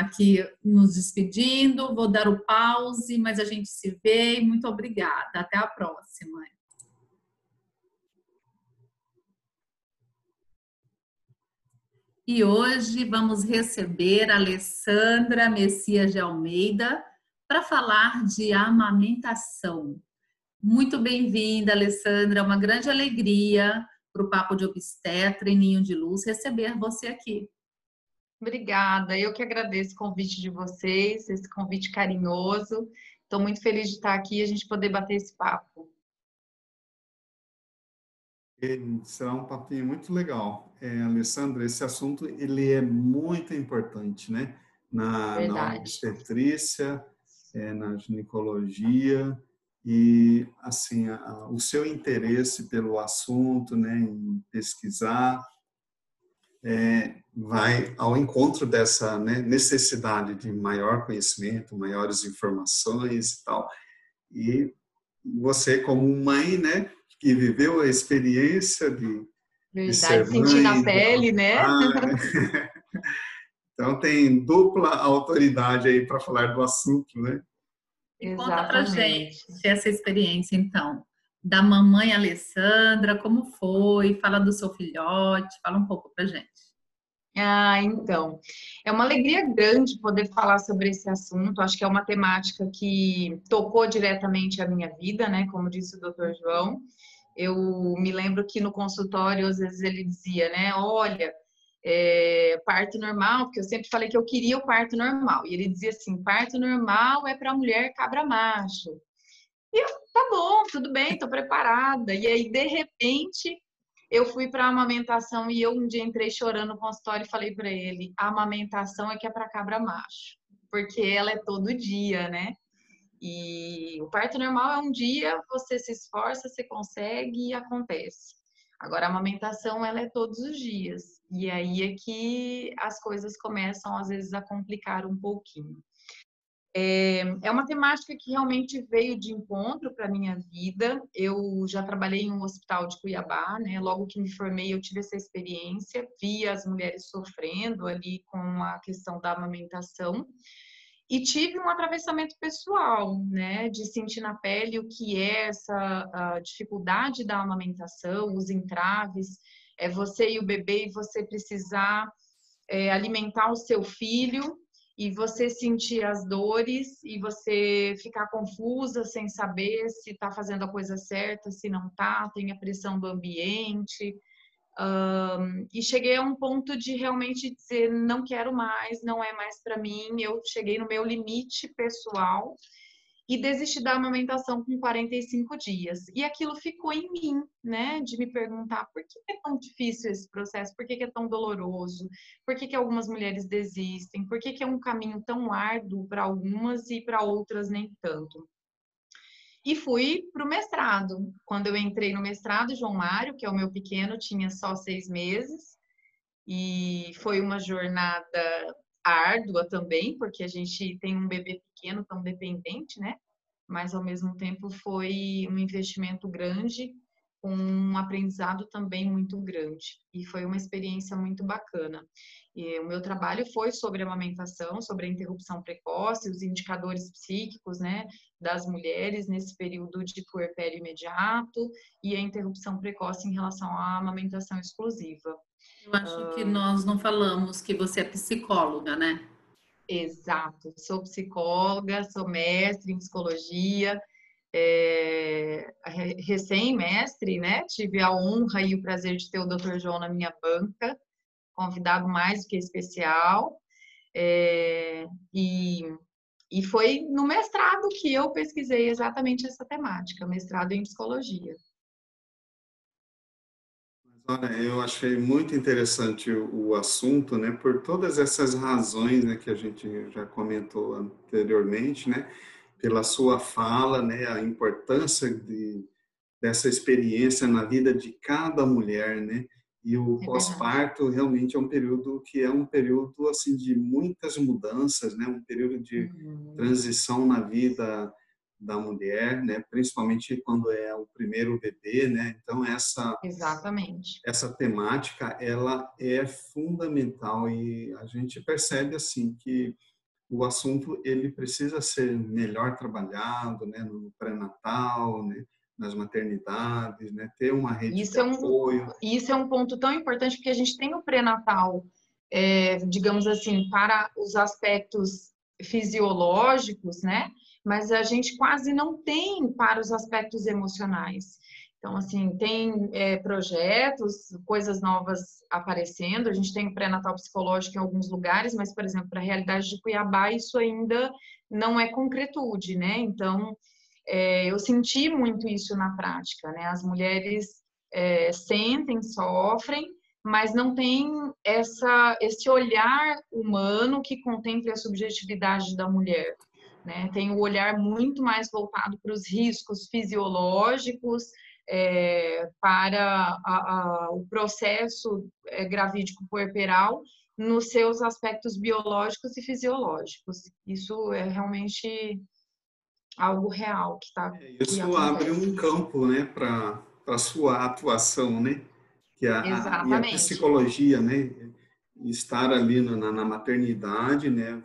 aqui nos despedindo, vou dar o pause, mas a gente se vê. Muito obrigada. Até a próxima. E hoje vamos receber a Alessandra Messias de Almeida para falar de amamentação. Muito bem-vinda, Alessandra. É uma grande alegria para o Papo de Obstetra e Ninho de Luz receber você aqui. Obrigada. Eu que agradeço o convite de vocês, esse convite carinhoso. Estou muito feliz de estar aqui e a gente poder bater esse papo. Será um papinho muito legal. Alessandra, esse assunto ele é muito importante, né? Na obstetrícia, na ginecologia e, assim, o seu interesse pelo assunto, né? Em pesquisar, vai ao encontro dessa, né, necessidade de maior conhecimento, maiores informações e tal. E você, como mãe, né? Que viveu a experiência de ser mãe, sentir na pele, né? Então tem dupla autoridade aí para falar do assunto, né? Exatamente. Conta pra gente essa experiência, então, da mamãe Alessandra, como foi? Fala do seu filhote, fala um pouco pra gente. Então, é uma alegria grande poder falar sobre esse assunto. Acho que é uma temática que tocou diretamente a minha vida, né? Como disse o Dr. João, eu me lembro que no consultório, às vezes ele dizia, né? Olha, parto normal, porque eu sempre falei que eu queria o parto normal. E ele dizia assim, parto normal é para mulher cabra macho. E eu, tá bom, tudo bem, tô preparada. E aí, de repente, eu fui para a amamentação e eu um dia entrei chorando no consultório e falei para ele, a amamentação é que é para cabra macho, porque ela é todo dia, né? E o parto normal é um dia, você se esforça, você consegue e acontece. Agora, a amamentação, ela é todos os dias. E aí é que as coisas começam, às vezes, a complicar um pouquinho. É uma temática que realmente veio de encontro para a minha vida. Eu já trabalhei em um hospital de Cuiabá, né? Logo que me formei eu tive essa experiência, vi as mulheres sofrendo ali com a questão da amamentação e tive um atravessamento pessoal, né? De sentir na pele o que é essa dificuldade da amamentação, os entraves, você e o bebê e você precisar alimentar o seu filho. E você sentir as dores e você ficar confusa sem saber se está fazendo a coisa certa, se não está, tem a pressão do ambiente. E cheguei a um ponto de realmente dizer, não quero mais, não é mais para mim. Eu cheguei no meu limite pessoal e desisti da amamentação com 45 dias. E aquilo ficou em mim, né? De me perguntar por que é tão difícil esse processo? Por que é tão doloroso? Por que algumas mulheres desistem? Por que é um caminho tão árduo para algumas e para outras nem tanto? E fui para o mestrado. Quando eu entrei no mestrado, João Mário, que é o meu pequeno, tinha só 6 meses. E foi uma jornada árdua também, porque a gente tem um bebê pequeno, tão dependente, né? Mas, ao mesmo tempo, foi um investimento grande, um aprendizado também muito grande. E foi uma experiência muito bacana. E o meu trabalho foi sobre a amamentação, sobre a interrupção precoce, os indicadores psíquicos, né? Das mulheres nesse período de puerpério imediato e a interrupção precoce em relação à amamentação exclusiva. Eu acho que nós não falamos que você é psicóloga, né? Exato. Sou psicóloga, sou mestre em psicologia, recém-mestre, né? Tive a honra e o prazer de ter o Dr. João na minha banca, convidado mais do que especial. E foi no mestrado que eu pesquisei exatamente essa temática, mestrado em psicologia. Olha, eu achei muito interessante o assunto, né, por todas essas razões, né, que a gente já comentou anteriormente, né, pela sua fala, né, a importância dessa experiência na vida de cada mulher, né, e o pós-parto realmente é um período que é um período, assim, de muitas mudanças, né, um período de transição na vida da mulher, né? Principalmente quando é o primeiro bebê, né? Então essa temática ela é fundamental e a gente percebe assim que o assunto ele precisa ser melhor trabalhado, né? No pré-natal, né? Nas maternidades, né? Ter uma rede de apoio. Isso é um ponto tão importante porque a gente tem o pré-natal, digamos assim, para os aspectos fisiológicos, né? Mas a gente quase não tem para os aspectos emocionais. Então, assim, tem projetos, coisas novas aparecendo. A gente tem pré-natal psicológico em alguns lugares, mas, por exemplo, para a realidade de Cuiabá, isso ainda não é concretude, né? Então, eu senti muito isso na prática, né? As mulheres sentem, sofrem, mas não tem esse olhar humano que contemple a subjetividade da mulher. Né? Tem um olhar muito mais voltado para os riscos fisiológicos, para o processo gravídico puerperal nos seus aspectos biológicos e fisiológicos. Isso é realmente algo real que está. Isso abre um campo, né, para a sua atuação, né? Que a psicologia, né? Estar ali na maternidade, né?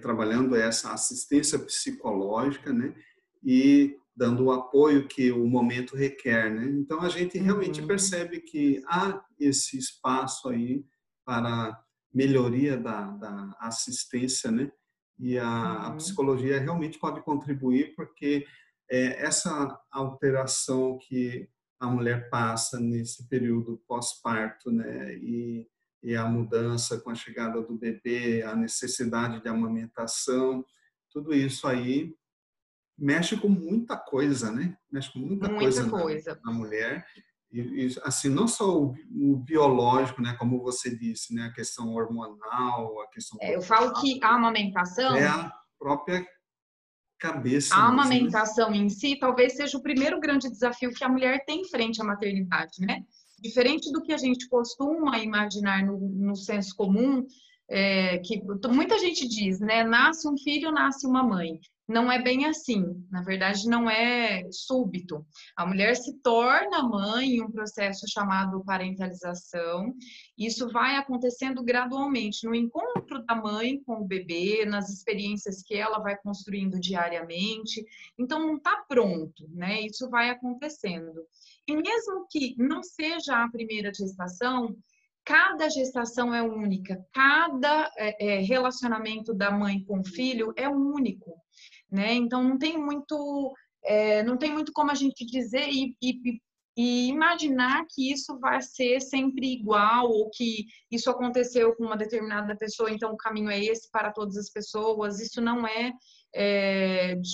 Trabalhando essa assistência psicológica, né, e dando o apoio que o momento requer, né. Então a gente realmente percebe que há esse espaço aí para melhoria da assistência, né, e a psicologia realmente pode contribuir porque essa alteração que a mulher passa nesse período pós-parto, né, e a mudança com a chegada do bebê, a necessidade de amamentação, tudo isso aí mexe com muita coisa, né? Mexe com muita coisa na mulher. E assim, não só o biológico, né? Como você disse, né? A questão hormonal, a questão... eu falo que a amamentação... É a própria cabeça. A amamentação, né? Em si, talvez seja o primeiro grande desafio que a mulher tem frente à maternidade, né? Diferente do que a gente costuma imaginar no senso comum, que muita gente diz, né? Nasce um filho, nasce uma mãe. Não é bem assim. Na verdade, não é súbito. A mulher se torna mãe em um processo chamado parentalização. Isso vai acontecendo gradualmente no encontro da mãe com o bebê, nas experiências que ela vai construindo diariamente. Então, não está pronto, né? Isso vai acontecendo. E mesmo que não seja a primeira gestação, cada gestação é única, cada relacionamento da mãe com o filho é único, né? Então não tem muito como a gente dizer e imaginar que isso vai ser sempre igual ou que isso aconteceu com uma determinada pessoa, então o caminho é esse para todas as pessoas. Isso não é...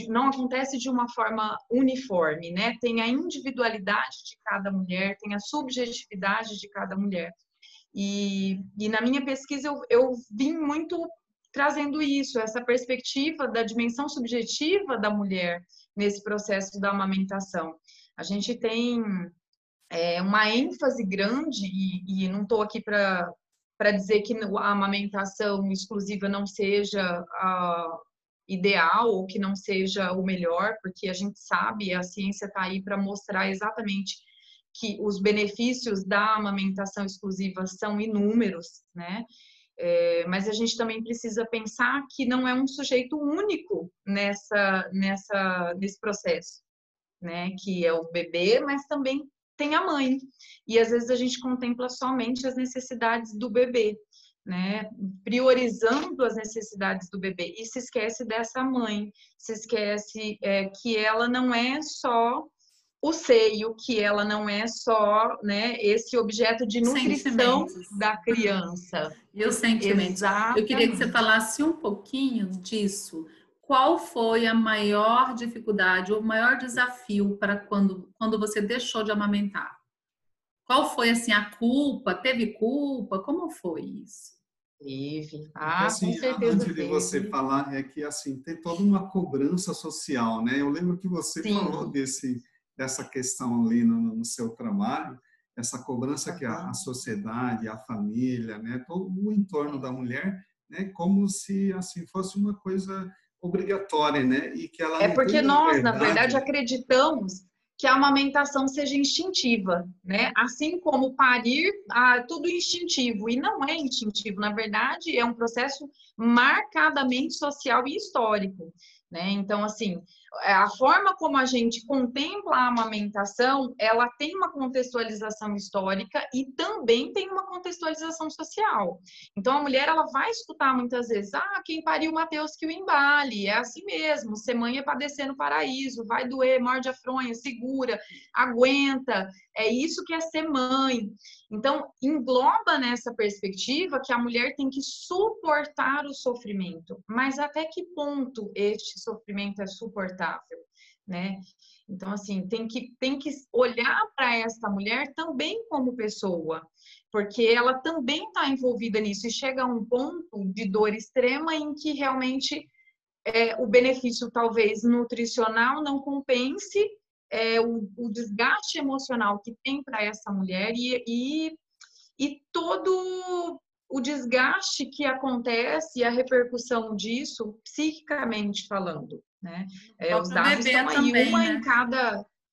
não acontece de uma forma uniforme, né? Tem a individualidade de cada mulher, tem a subjetividade de cada mulher. E na minha pesquisa eu vim muito trazendo isso, essa perspectiva da dimensão subjetiva da mulher nesse processo da amamentação. A gente tem uma ênfase grande, e não estou aqui para dizer que a amamentação exclusiva não seja ideal ou que não seja o melhor, porque a gente sabe, a ciência está aí para mostrar exatamente que os benefícios da amamentação exclusiva são inúmeros, né? Mas a gente também precisa pensar que não é um sujeito único nesse processo, né? Que é o bebê, mas também tem a mãe. E às vezes a gente contempla somente as necessidades do bebê, né? Priorizando as necessidades do bebê e se esquece dessa mãe, se esquece que ela não é só o seio, que ela não é só, né, esse objeto de nutrição da criança. E os sentimentos. Exatamente. Eu queria que você falasse um pouquinho disso. Qual foi a maior dificuldade ou o maior desafio para quando você deixou de amamentar? Qual foi, assim, a culpa? Teve culpa? Como foi isso? Teve. Ah, assim, com certeza antes teve. De você falar, é que, assim, tem toda uma cobrança social, né? Eu lembro que você Sim. falou dessa questão ali no seu trabalho, essa cobrança que a sociedade, a família, né? Todo o entorno da mulher, né? Como se, assim, fosse uma coisa obrigatória, né? E que ela é porque nós, na verdade, acreditamos que a amamentação seja instintiva, né? Assim como parir, tudo instintivo. E não é instintivo, na verdade, é um processo marcadamente social e histórico, né? Então, assim, a forma como a gente contempla a amamentação, ela tem uma contextualização histórica e também tem uma contextualização social. Então, a mulher, ela vai escutar muitas vezes, quem pariu o Mateus que o embale, é assim mesmo, ser mãe é padecer no paraíso, vai doer, morde a fronha, segura, aguenta, é isso que é ser mãe. Então, engloba nessa perspectiva que a mulher tem que suportar o sofrimento, mas até que ponto este sofrimento é suportável, né? Então, assim, tem que olhar para esta mulher também como pessoa, porque ela também está envolvida nisso e chega a um ponto de dor extrema em que realmente o benefício talvez nutricional não compense o desgaste emocional que tem para essa mulher e todo o desgaste que acontece e a repercussão disso psiquicamente falando, né? Os dados estão aí, também,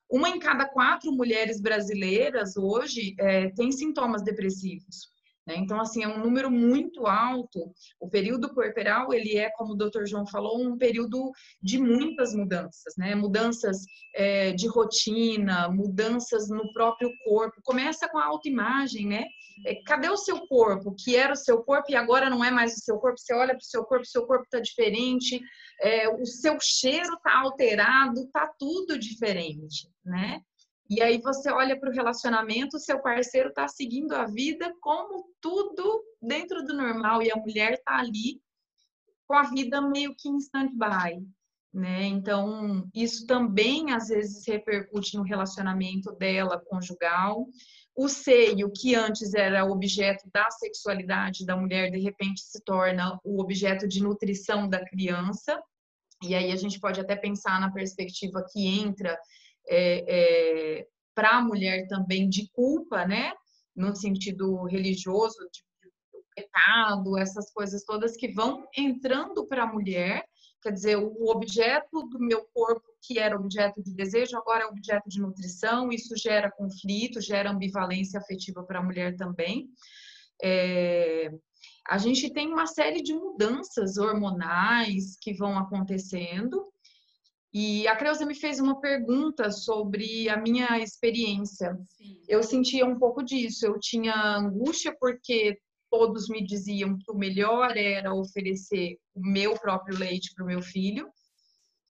uma em cada 4 mulheres brasileiras hoje tem sintomas depressivos, né? Então, assim, é um número muito alto. O período puerperal, ele é, como o Dr. João falou, um período de muitas mudanças, né? Mudanças de rotina, mudanças no próprio corpo. Começa com a autoimagem, né? Cadê o seu corpo? Que era o seu corpo e agora não é mais o seu corpo. Você olha para o seu corpo está diferente, o seu cheiro está alterado, está tudo diferente, né? E aí você olha para o relacionamento, seu parceiro está seguindo a vida como tudo dentro do normal e a mulher está ali com a vida meio que em stand-by, né? Então, isso também às vezes repercute no relacionamento dela conjugal. O seio, que antes era objeto da sexualidade da mulher, de repente se torna o objeto de nutrição da criança. E aí a gente pode até pensar na perspectiva que entra para a mulher também de culpa, né? No sentido religioso, de pecado, essas coisas todas que vão entrando para a mulher. Quer dizer, o objeto do meu corpo, que era objeto de desejo, agora é objeto de nutrição. Isso gera conflito, gera ambivalência afetiva para a mulher também. A gente tem uma série de mudanças hormonais que vão acontecendo. E a Creuza me fez uma pergunta sobre a minha experiência. Sim. Eu sentia um pouco disso. Eu tinha angústia porque todos me diziam que o melhor era oferecer o meu próprio leite para o meu filho.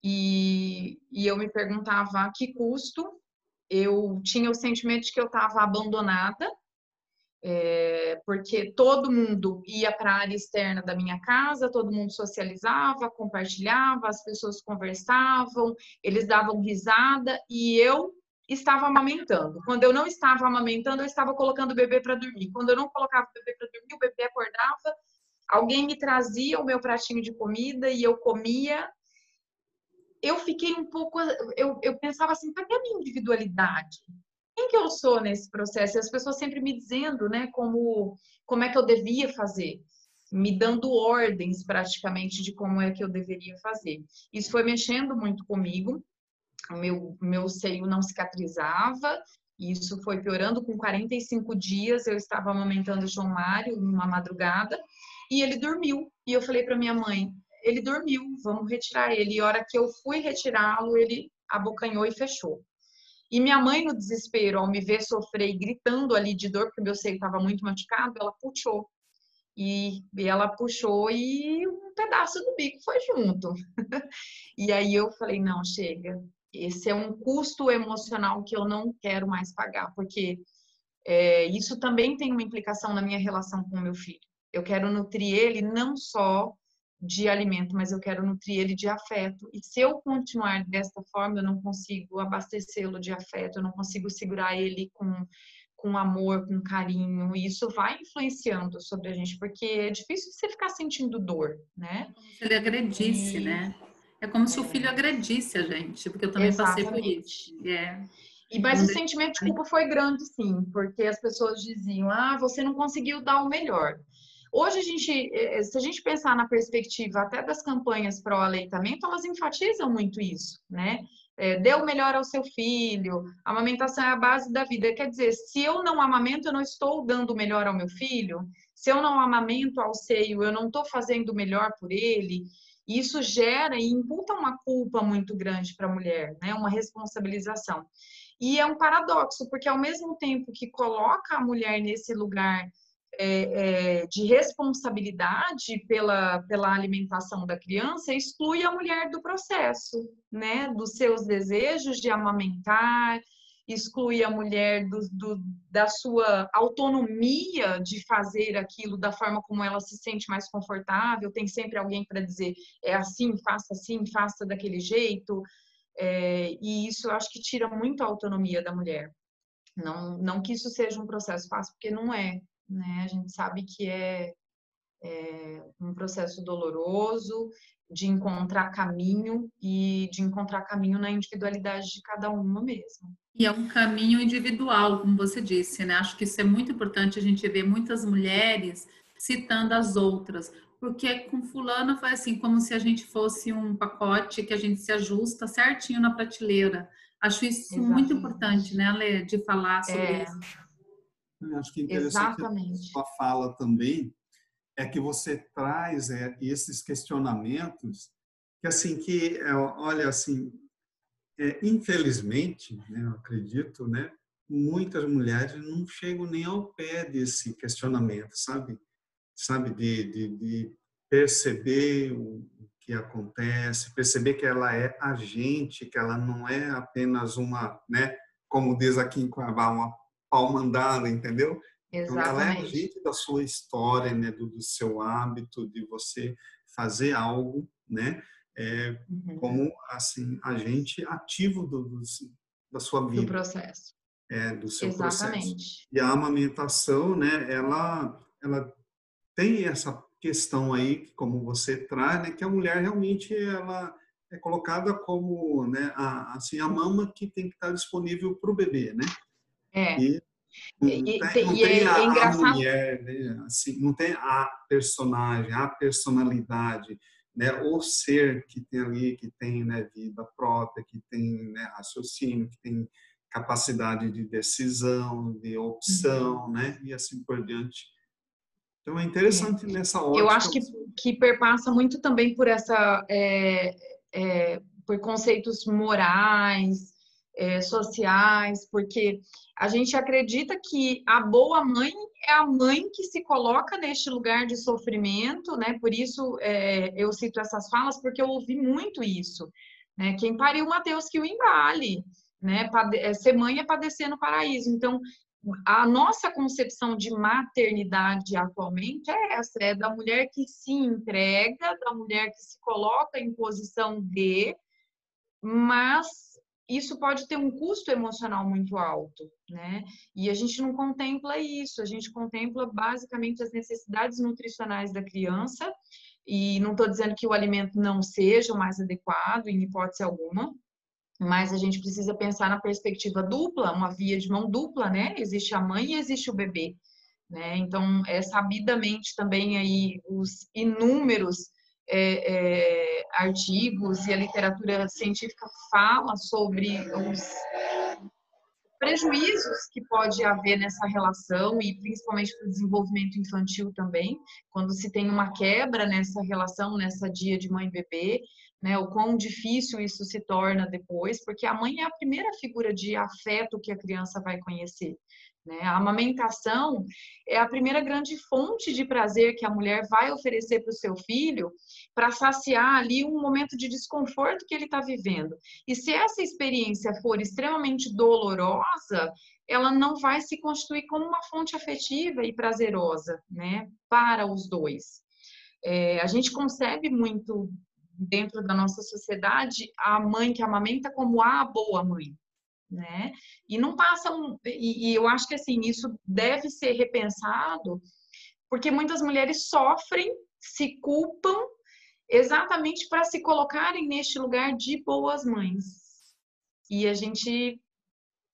E eu me perguntava a que custo. Eu tinha o sentimento de que eu estava abandonada. Porque todo mundo ia para a área externa da minha casa, todo mundo socializava, compartilhava, as pessoas conversavam, eles davam risada e eu estava amamentando. Quando eu não estava amamentando, eu estava colocando o bebê para dormir. Quando eu não colocava o bebê para dormir, o bebê acordava, alguém me trazia o meu pratinho de comida e eu comia. Eu fiquei um pouco... Eu pensava assim, cadê a minha individualidade? Quem que eu sou nesse processo? E as pessoas sempre me dizendo, né, como é que eu devia fazer, me dando ordens praticamente de como é que eu deveria fazer. Isso foi mexendo muito comigo, meu seio não cicatrizava, isso foi piorando. Com 45 dias eu estava amamentando o João Mário numa madrugada e ele dormiu. E eu falei para minha mãe, ele dormiu, vamos retirar ele. E a hora que eu fui retirá-lo, ele abocanhou e fechou. E minha mãe, no desespero, ao me ver sofrer e gritando ali de dor, porque meu seio estava muito machucado, ela puxou. E ela puxou e um pedaço do bico foi junto. E aí eu falei, não, chega. Esse é um custo emocional que eu não quero mais pagar, porque isso também tem uma implicação na minha relação com o meu filho. Eu quero nutrir ele não só de alimento, mas eu quero nutrir ele de afeto. E se eu continuar desta forma, eu não consigo abastecê-lo de afeto, eu não consigo segurar ele com com amor, com carinho, e isso vai influenciando sobre a gente, porque é difícil você ficar sentindo dor, né? Se ele agredisse, né? É como se o filho agredisse a gente, porque eu também passei por isso. Mas o sentimento de culpa foi grande, sim, porque as pessoas diziam, ah, você não conseguiu dar o melhor. Hoje, a gente, se a gente pensar na perspectiva até das campanhas para o aleitamento, elas enfatizam muito isso, né? Dê o melhor ao seu filho, a amamentação é a base da vida. Quer dizer, se eu não amamento, eu não estou dando o melhor ao meu filho. Se eu não amamento ao seio, eu não estou fazendo o melhor por ele. Isso gera e imputa uma culpa muito grande para a mulher, né? Uma responsabilização. E é um paradoxo, porque ao mesmo tempo que coloca a mulher nesse lugar de responsabilidade pela alimentação da criança, exclui a mulher do processo, né? Dos seus desejos de amamentar, exclui a mulher da sua autonomia de fazer aquilo da forma como ela se sente mais confortável. Tem sempre alguém para dizer, é assim, faça daquele jeito. E isso eu acho que tira muito a autonomia da mulher. Não que isso seja um processo fácil, porque não é, né? A gente sabe que é um processo doloroso de encontrar caminho e de encontrar caminho na individualidade de cada uma mesmo. E é um caminho individual, como você disse, né? Acho que isso é muito importante, a gente vê muitas mulheres citando as outras, porque com fulano foi assim, como se a gente fosse um pacote que a gente se ajusta certinho na prateleira. Acho isso muito importante, né, Alê, de falar sobre isso. Eu acho que interessante a sua fala também é que você traz esses questionamentos que, assim, que, olha, assim, infelizmente, né, eu acredito, né, muitas mulheres não chegam nem ao pé desse questionamento, sabe, de perceber o que acontece, perceber que ela é agente, que ela não é apenas uma, né, como diz aqui em Cuiabá, uma mandada, entendeu? Exatamente. Então, ela é agente da sua história, né? Do seu hábito de você fazer algo, né? Como, assim, agente ativo da sua vida. Do processo. Do seu processo. E a amamentação, né? Ela tem essa questão aí, como você traz, né? Que a mulher realmente, ela é colocada como, né? A mama que tem que estar disponível para o bebê, né? Não tem a personagem, a personalidade, né? O ser que tem ali, que tem, né, vida própria, que tem, né, raciocínio, que tem capacidade de decisão, de opção, né? E assim por diante. Então é interessante nessa ótica. Eu acho que perpassa muito também por essa por conceitos morais, sociais, porque a gente acredita que a boa mãe é a mãe que se coloca neste lugar de sofrimento, né? Por isso eu cito essas falas, porque eu ouvi muito isso, né? Quem pariu Mateus que o embale, né? Ser mãe é padecer no paraíso. Então, a nossa concepção de maternidade atualmente é essa, é da mulher que se entrega, da mulher que se coloca em posição de, mas isso pode ter um custo emocional muito alto, né? E a gente não contempla isso, a gente contempla basicamente as necessidades nutricionais da criança, e não estou dizendo que o alimento não seja o mais adequado, em hipótese alguma, mas a gente precisa pensar na perspectiva dupla, uma via de mão dupla, né? Existe a mãe e existe o bebê, né? Então, sabidamente também aí os inúmeros artigos e a literatura científica fala sobre os prejuízos que pode haver nessa relação, e principalmente para o desenvolvimento infantil também, quando se tem uma quebra nessa relação, nessa dia de mãe e bebê, né, o quão difícil isso se torna depois, porque a mãe é a primeira figura de afeto que a criança vai conhecer, né? A amamentação é a primeira grande fonte de prazer que a mulher vai oferecer para o seu filho, para saciar ali um momento de desconforto que ele está vivendo. E se essa experiência for extremamente dolorosa, ela não vai se constituir como uma fonte afetiva e prazerosa, né, para os dois. A gente concebe muito dentro da nossa sociedade a mãe que amamenta como a boa mãe, né? E não passam, e eu acho que assim, isso deve ser repensado, porque muitas mulheres sofrem, se culpam exatamente para se colocarem neste lugar de boas mães. E a gente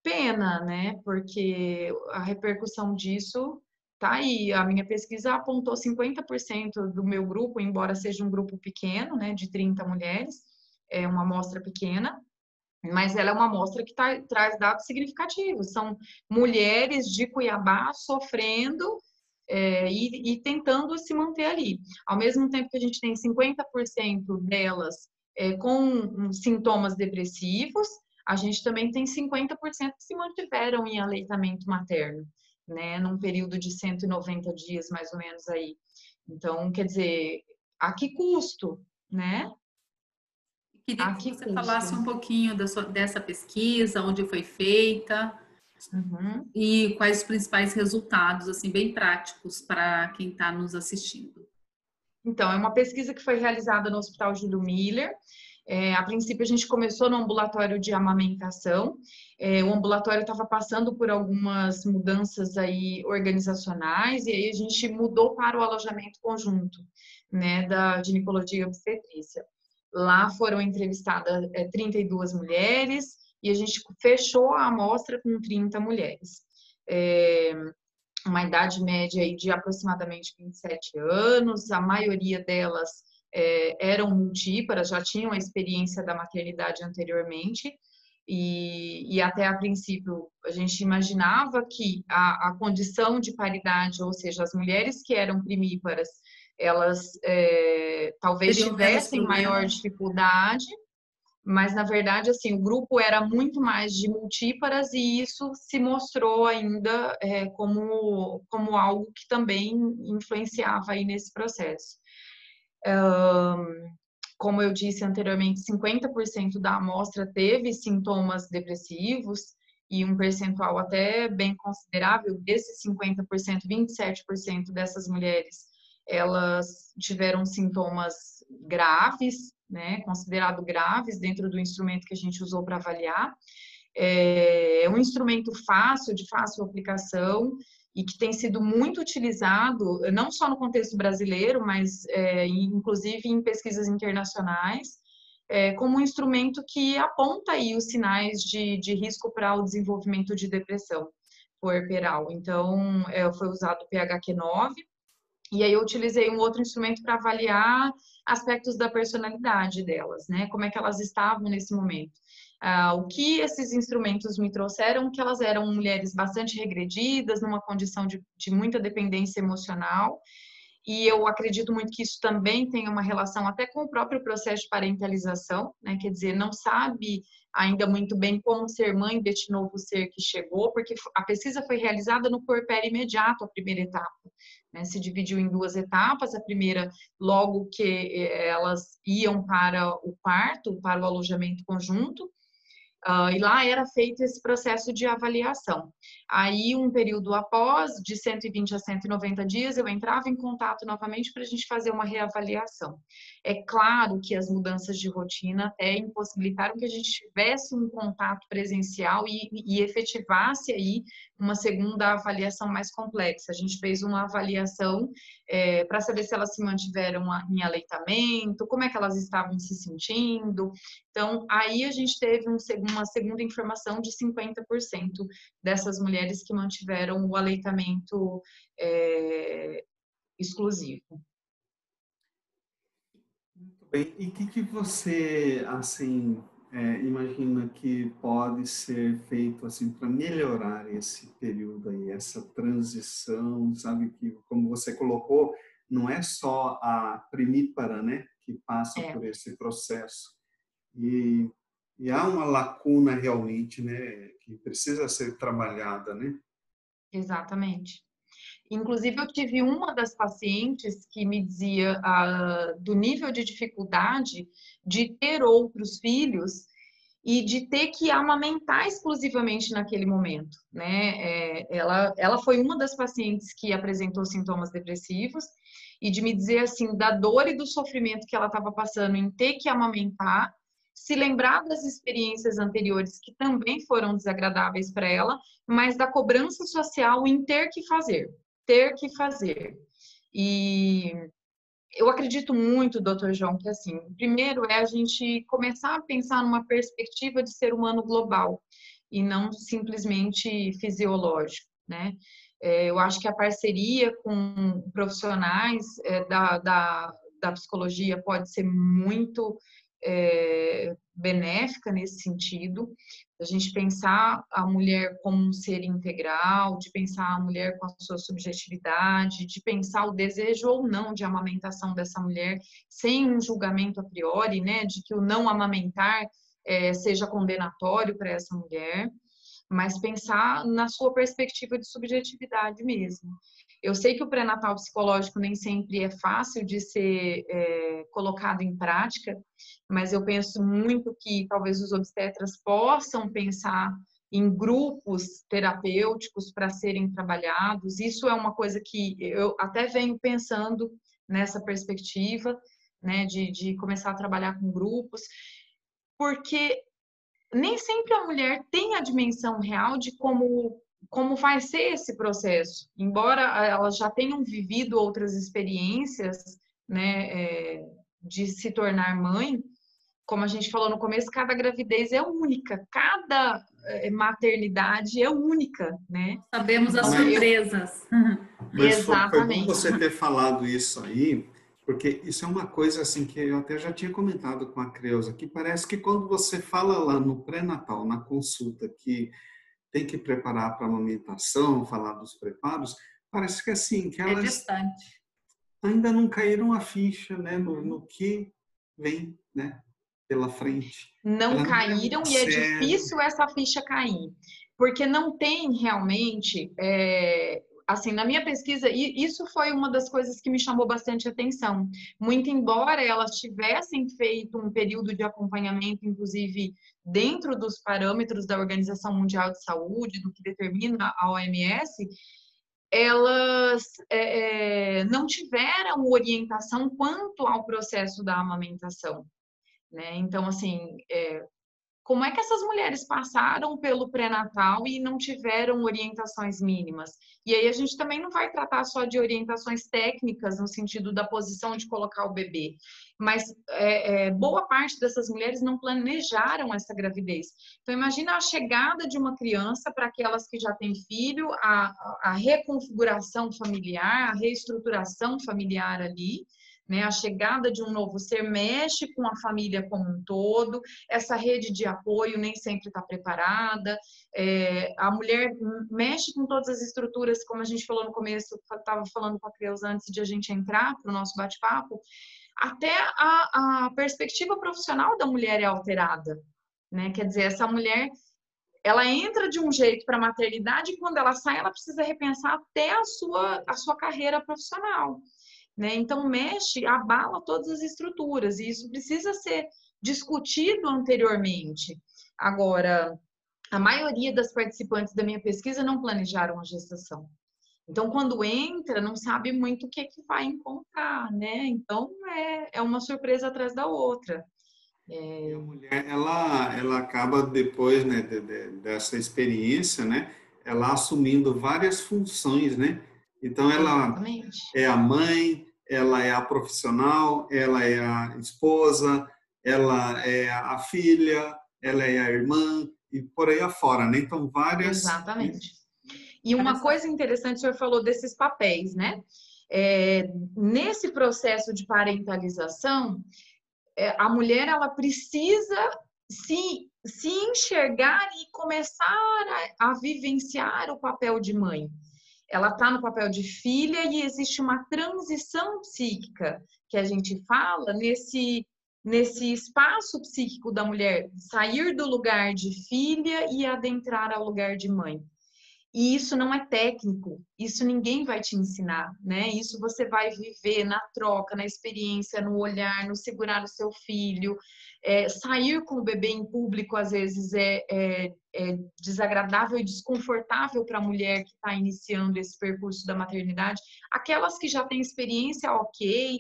pena, né? Porque a repercussão disso tá aí. A minha pesquisa apontou 50% do meu grupo, embora seja um grupo pequeno, né, de 30 mulheres, é uma amostra pequena, mas ela é uma amostra que traz dados significativos. São mulheres de Cuiabá sofrendo e tentando se manter ali. Ao mesmo tempo que a gente tem 50% delas com sintomas depressivos, a gente também tem 50% que se mantiveram em aleitamento materno, né? Num período de 190 dias, mais ou menos aí. Então, quer dizer, a que custo, né? Queria que você falasse um pouquinho dessa pesquisa, onde foi feita, uhum, e quais os principais resultados, assim, bem práticos para quem está nos assistindo. Então, é uma pesquisa que foi realizada no Hospital Júlio Miller. A princípio, a gente começou no ambulatório de amamentação. O ambulatório estava passando por algumas mudanças aí organizacionais e aí a gente mudou para o alojamento conjunto, né, da ginecologia e obstetrícia. Lá foram entrevistadas 32 mulheres e a gente fechou a amostra com 30 mulheres. Uma idade média aí de aproximadamente 27 anos, a maioria delas eram multíparas, já tinham a experiência da maternidade anteriormente e até a princípio a gente imaginava que a condição de paridade, ou seja, as mulheres que eram primíparas, elas talvez tivessem maior dificuldade, mas na verdade assim, o grupo era muito mais de multíparas e isso se mostrou ainda como algo que também influenciava aí nesse processo. Como eu disse anteriormente, 50% da amostra teve sintomas depressivos e um percentual até bem considerável desses 50%, 27% dessas mulheres, elas tiveram sintomas graves, né, considerado graves dentro do instrumento que a gente usou para avaliar. É um instrumento fácil, de fácil aplicação e que tem sido muito utilizado, não só no contexto brasileiro, mas inclusive em pesquisas internacionais, como um instrumento que aponta aí os sinais de risco para o desenvolvimento de depressão puerperal. Então, foi usado o PHQ-9, e aí eu utilizei um outro instrumento para avaliar aspectos da personalidade delas, né? Como é que elas estavam nesse momento. O que esses instrumentos me trouxeram, que elas eram mulheres bastante regredidas, numa condição de muita dependência emocional, e eu acredito muito que isso também tem uma relação até com o próprio processo de parentalização, né? Quer dizer, não sabe ainda muito bem como ser mãe deste novo ser que chegou, porque a pesquisa foi realizada no puerpério imediato, a primeira etapa, né? Se dividiu em duas etapas, a primeira logo que elas iam para o parto, para o alojamento conjunto, e lá era feito esse processo de avaliação. Aí, um período após, de 120 a 190 dias, eu entrava em contato novamente para a gente fazer uma reavaliação. É claro que as mudanças de rotina até impossibilitaram que a gente tivesse um contato presencial e efetivasse aí uma segunda avaliação mais complexa. A gente fez uma avaliação para saber se elas se mantiveram em aleitamento, como é que elas estavam se sentindo. Então, aí a gente teve uma segunda informação de 50% dessas mulheres que mantiveram o aleitamento exclusivo. Muito bem. E o que você, assim, imagina que pode ser feito, assim, para melhorar esse período aí, essa transição, sabe? Que, como você colocou, não é só a primípara, né, que passa por esse processo. E há uma lacuna realmente, né, que precisa ser trabalhada, né? Exatamente. Inclusive, eu tive uma das pacientes que me dizia do nível de dificuldade de ter outros filhos e de ter que amamentar exclusivamente naquele momento, né? Ela foi uma das pacientes que apresentou sintomas depressivos e de me dizer, assim, da dor e do sofrimento que ela estava passando em ter que amamentar se lembrar das experiências anteriores que também foram desagradáveis para ela, mas da cobrança social em ter que fazer. E eu acredito muito, Dr. João, que assim, primeiro é a gente começar a pensar numa perspectiva de ser humano global e não simplesmente fisiológico, né? Eu acho que a parceria com profissionais da psicologia pode ser muito benéfica nesse sentido, a gente pensar a mulher como um ser integral, de pensar a mulher com a sua subjetividade, de pensar o desejo ou não de amamentação dessa mulher, sem um julgamento a priori, né, de que o não amamentar seja condenatório para essa mulher, mas pensar na sua perspectiva de subjetividade mesmo. Eu sei que o pré-natal psicológico nem sempre é fácil de ser colocado em prática, mas eu penso muito que talvez os obstetras possam pensar em grupos terapêuticos para serem trabalhados. Isso é uma coisa que eu até venho pensando nessa perspectiva, né, de começar a trabalhar com grupos, porque nem sempre a mulher tem a dimensão real de como vai ser esse processo, embora elas já tenham vivido outras experiências, né, de se tornar mãe. Como a gente falou no começo, cada gravidez é única, cada maternidade é única, né? Sabemos as surpresas. Mas exatamente. Foi bom você ter falado isso aí, porque isso é uma coisa assim que eu até já tinha comentado com a Creuza, que parece que quando você fala lá no pré-natal, na consulta, que tem que preparar para a amamentação, falar dos preparos, parece que assim, que elas ainda não caíram a ficha, né, no que vem, né, pela frente. Não caíram e é difícil essa ficha cair, porque não tem realmente, assim, na minha pesquisa, isso foi uma das coisas que me chamou bastante atenção. Muito embora elas tivessem feito um período de acompanhamento, inclusive dentro dos parâmetros da Organização Mundial de Saúde, do que determina a OMS, elas não tiveram orientação quanto ao processo da amamentação, né? Então, assim, como é que essas mulheres passaram pelo pré-natal e não tiveram orientações mínimas? E aí a gente também não vai tratar só de orientações técnicas, no sentido da posição de colocar o bebê, mas boa parte dessas mulheres não planejaram essa gravidez. Então imagina a chegada de uma criança para aquelas que já têm filho, a reconfiguração familiar, a reestruturação familiar ali, né? A chegada de um novo ser mexe com a família como um todo, essa rede de apoio nem sempre está preparada, a mulher mexe com todas as estruturas, como a gente falou no começo, estava falando com a Creuza antes de a gente entrar para o nosso bate-papo, até a perspectiva profissional da mulher é alterada, né? Quer dizer, essa mulher, ela entra de um jeito para a maternidade e quando ela sai, ela precisa repensar até a sua carreira profissional, né? Então, mexe, abala todas as estruturas e isso precisa ser discutido anteriormente. Agora, a maioria das participantes da minha pesquisa não planejaram a gestação. Então, quando entra, não sabe muito o que é que vai encontrar, né? Então, é uma surpresa atrás da outra. E a mulher, ela acaba depois, né, dessa experiência, né? Ela assumindo várias funções, né? Então, ela é a mãe, ela é a profissional, ela é a esposa, ela é a filha, ela é a irmã e por aí afora, né? Então, várias... Exatamente. E uma coisa interessante, o senhor falou desses papéis, né? Nesse processo de parentalização, a mulher, ela precisa se enxergar e começar a vivenciar o papel de mãe. Ela está no papel de filha e existe uma transição psíquica que a gente fala nesse espaço psíquico da mulher, sair do lugar de filha e adentrar ao lugar de mãe. E isso não é técnico, isso ninguém vai te ensinar, né? Isso você vai viver na troca, na experiência, no olhar, no segurar o seu filho. Sair com o bebê em público, às vezes, é desagradável e desconfortável para a mulher que está iniciando esse percurso da maternidade. Aquelas que já têm experiência, ok,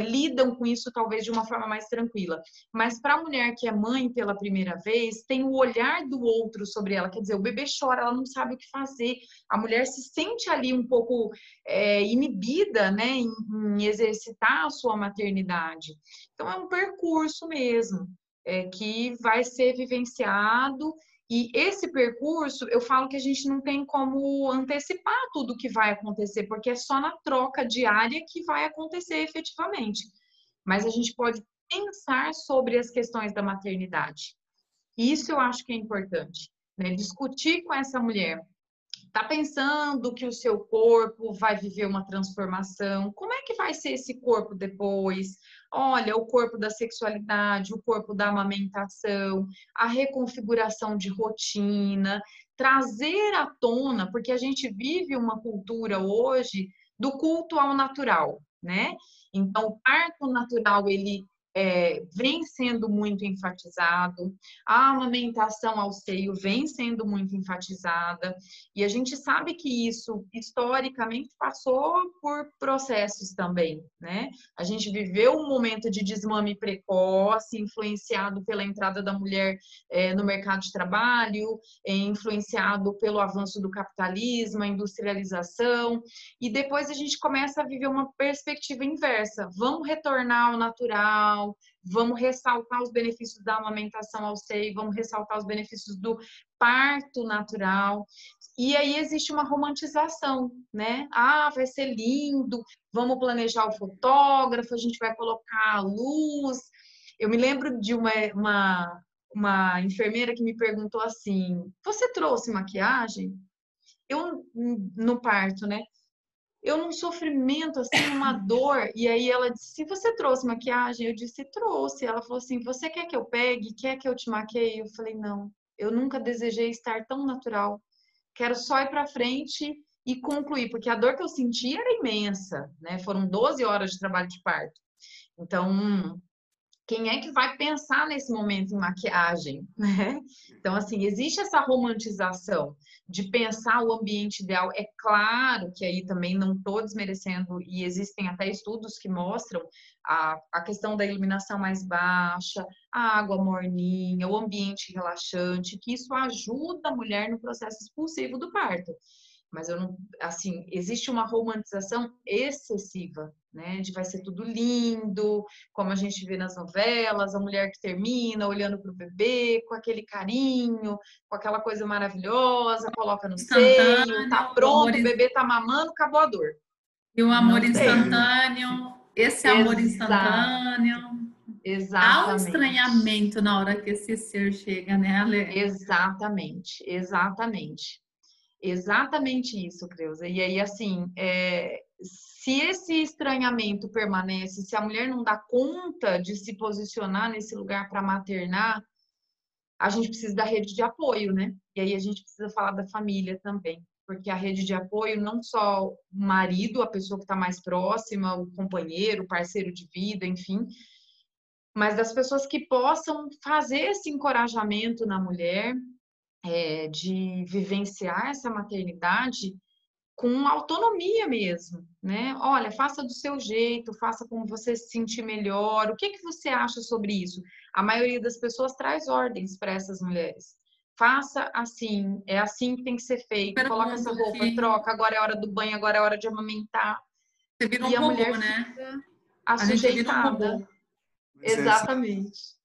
lidam com isso talvez de uma forma mais tranquila. Mas para a mulher que é mãe pela primeira vez, tem o olhar do outro sobre ela. Quer dizer, o bebê chora, ela não sabe o que fazer. A mulher se sente ali um pouco inibida, né, em exercitar a sua maternidade. Então, é um percurso mesmo que vai ser vivenciado. E esse percurso, eu falo que a gente não tem como antecipar tudo o que vai acontecer, porque é só na troca diária que vai acontecer efetivamente. Mas a gente pode pensar sobre as questões da maternidade. Isso eu acho que é importante, né? Discutir com essa mulher. Tá pensando que o seu corpo vai viver uma transformação? Como é que vai ser esse corpo depois? Olha, o corpo da sexualidade, o corpo da amamentação, a reconfiguração de rotina, trazer à tona, porque a gente vive uma cultura hoje do culto ao natural, né? Então, o parto natural, ele vem sendo muito enfatizado, a amamentação ao seio vem sendo muito enfatizada, e a gente sabe que isso, historicamente, passou por processos também, né? A gente viveu um momento de desmame precoce, influenciado pela entrada da mulher no mercado de trabalho, influenciado pelo avanço do capitalismo, a industrialização, e depois a gente começa a viver uma perspectiva inversa, vamos retornar ao natural, vamos ressaltar os benefícios da amamentação ao seio, vamos ressaltar os benefícios do parto natural. E aí existe uma romantização, né? Ah, vai ser lindo, vamos planejar o fotógrafo, a gente vai colocar a luz. Eu me lembro de uma enfermeira que me perguntou assim, você trouxe maquiagem? Eu, no parto, né? Eu num sofrimento, assim, uma dor. E aí ela disse, você trouxe maquiagem? Eu disse, trouxe. Ela falou assim, você quer que eu pegue? Quer que eu te maqueie? Eu falei, não, eu nunca desejei estar tão natural. Quero só ir pra frente e concluir. Porque a dor que eu senti era imensa, né? Foram 12 horas de trabalho de parto. Então, quem é que vai pensar nesse momento em maquiagem, né? Então, assim, existe essa romantização de pensar o ambiente ideal. É claro que aí também não estou desmerecendo, e existem até estudos que mostram a questão da iluminação mais baixa, a água morninha, o ambiente relaxante, que isso ajuda a mulher no processo expulsivo do parto. Mas eu não, assim, existe uma romantização excessiva, né? De vai ser tudo lindo, como a gente vê nas novelas, a mulher que termina olhando para o bebê, com aquele carinho, com aquela coisa maravilhosa, coloca no seio, tá pronto, o bebê tá mamando, acabou a dor. E o amor instantâneo, esse amor instantâneo. Exatamente. Há um estranhamento na hora que esse ser chega, né, Ale? Exatamente, exatamente. Exatamente isso, Creuza. E aí, assim, se esse estranhamento permanece, se a mulher não dá conta de se posicionar nesse lugar para maternar, a gente precisa da rede de apoio, né? E aí a gente precisa falar da família também, porque a rede de apoio, não só o marido, a pessoa que está mais próxima, o companheiro, o parceiro de vida, enfim, mas das pessoas que possam fazer esse encorajamento na mulher, de vivenciar essa maternidade com autonomia mesmo, né? Olha, faça do seu jeito, faça como você se sentir melhor. O que que você acha sobre isso? A maioria das pessoas traz ordens para essas mulheres. Faça assim, é assim que tem que ser feito. Coloca essa roupa, troca, agora é hora do banho, agora é hora de amamentar. Você vira um robô, né? A gente vira um robô. Exatamente.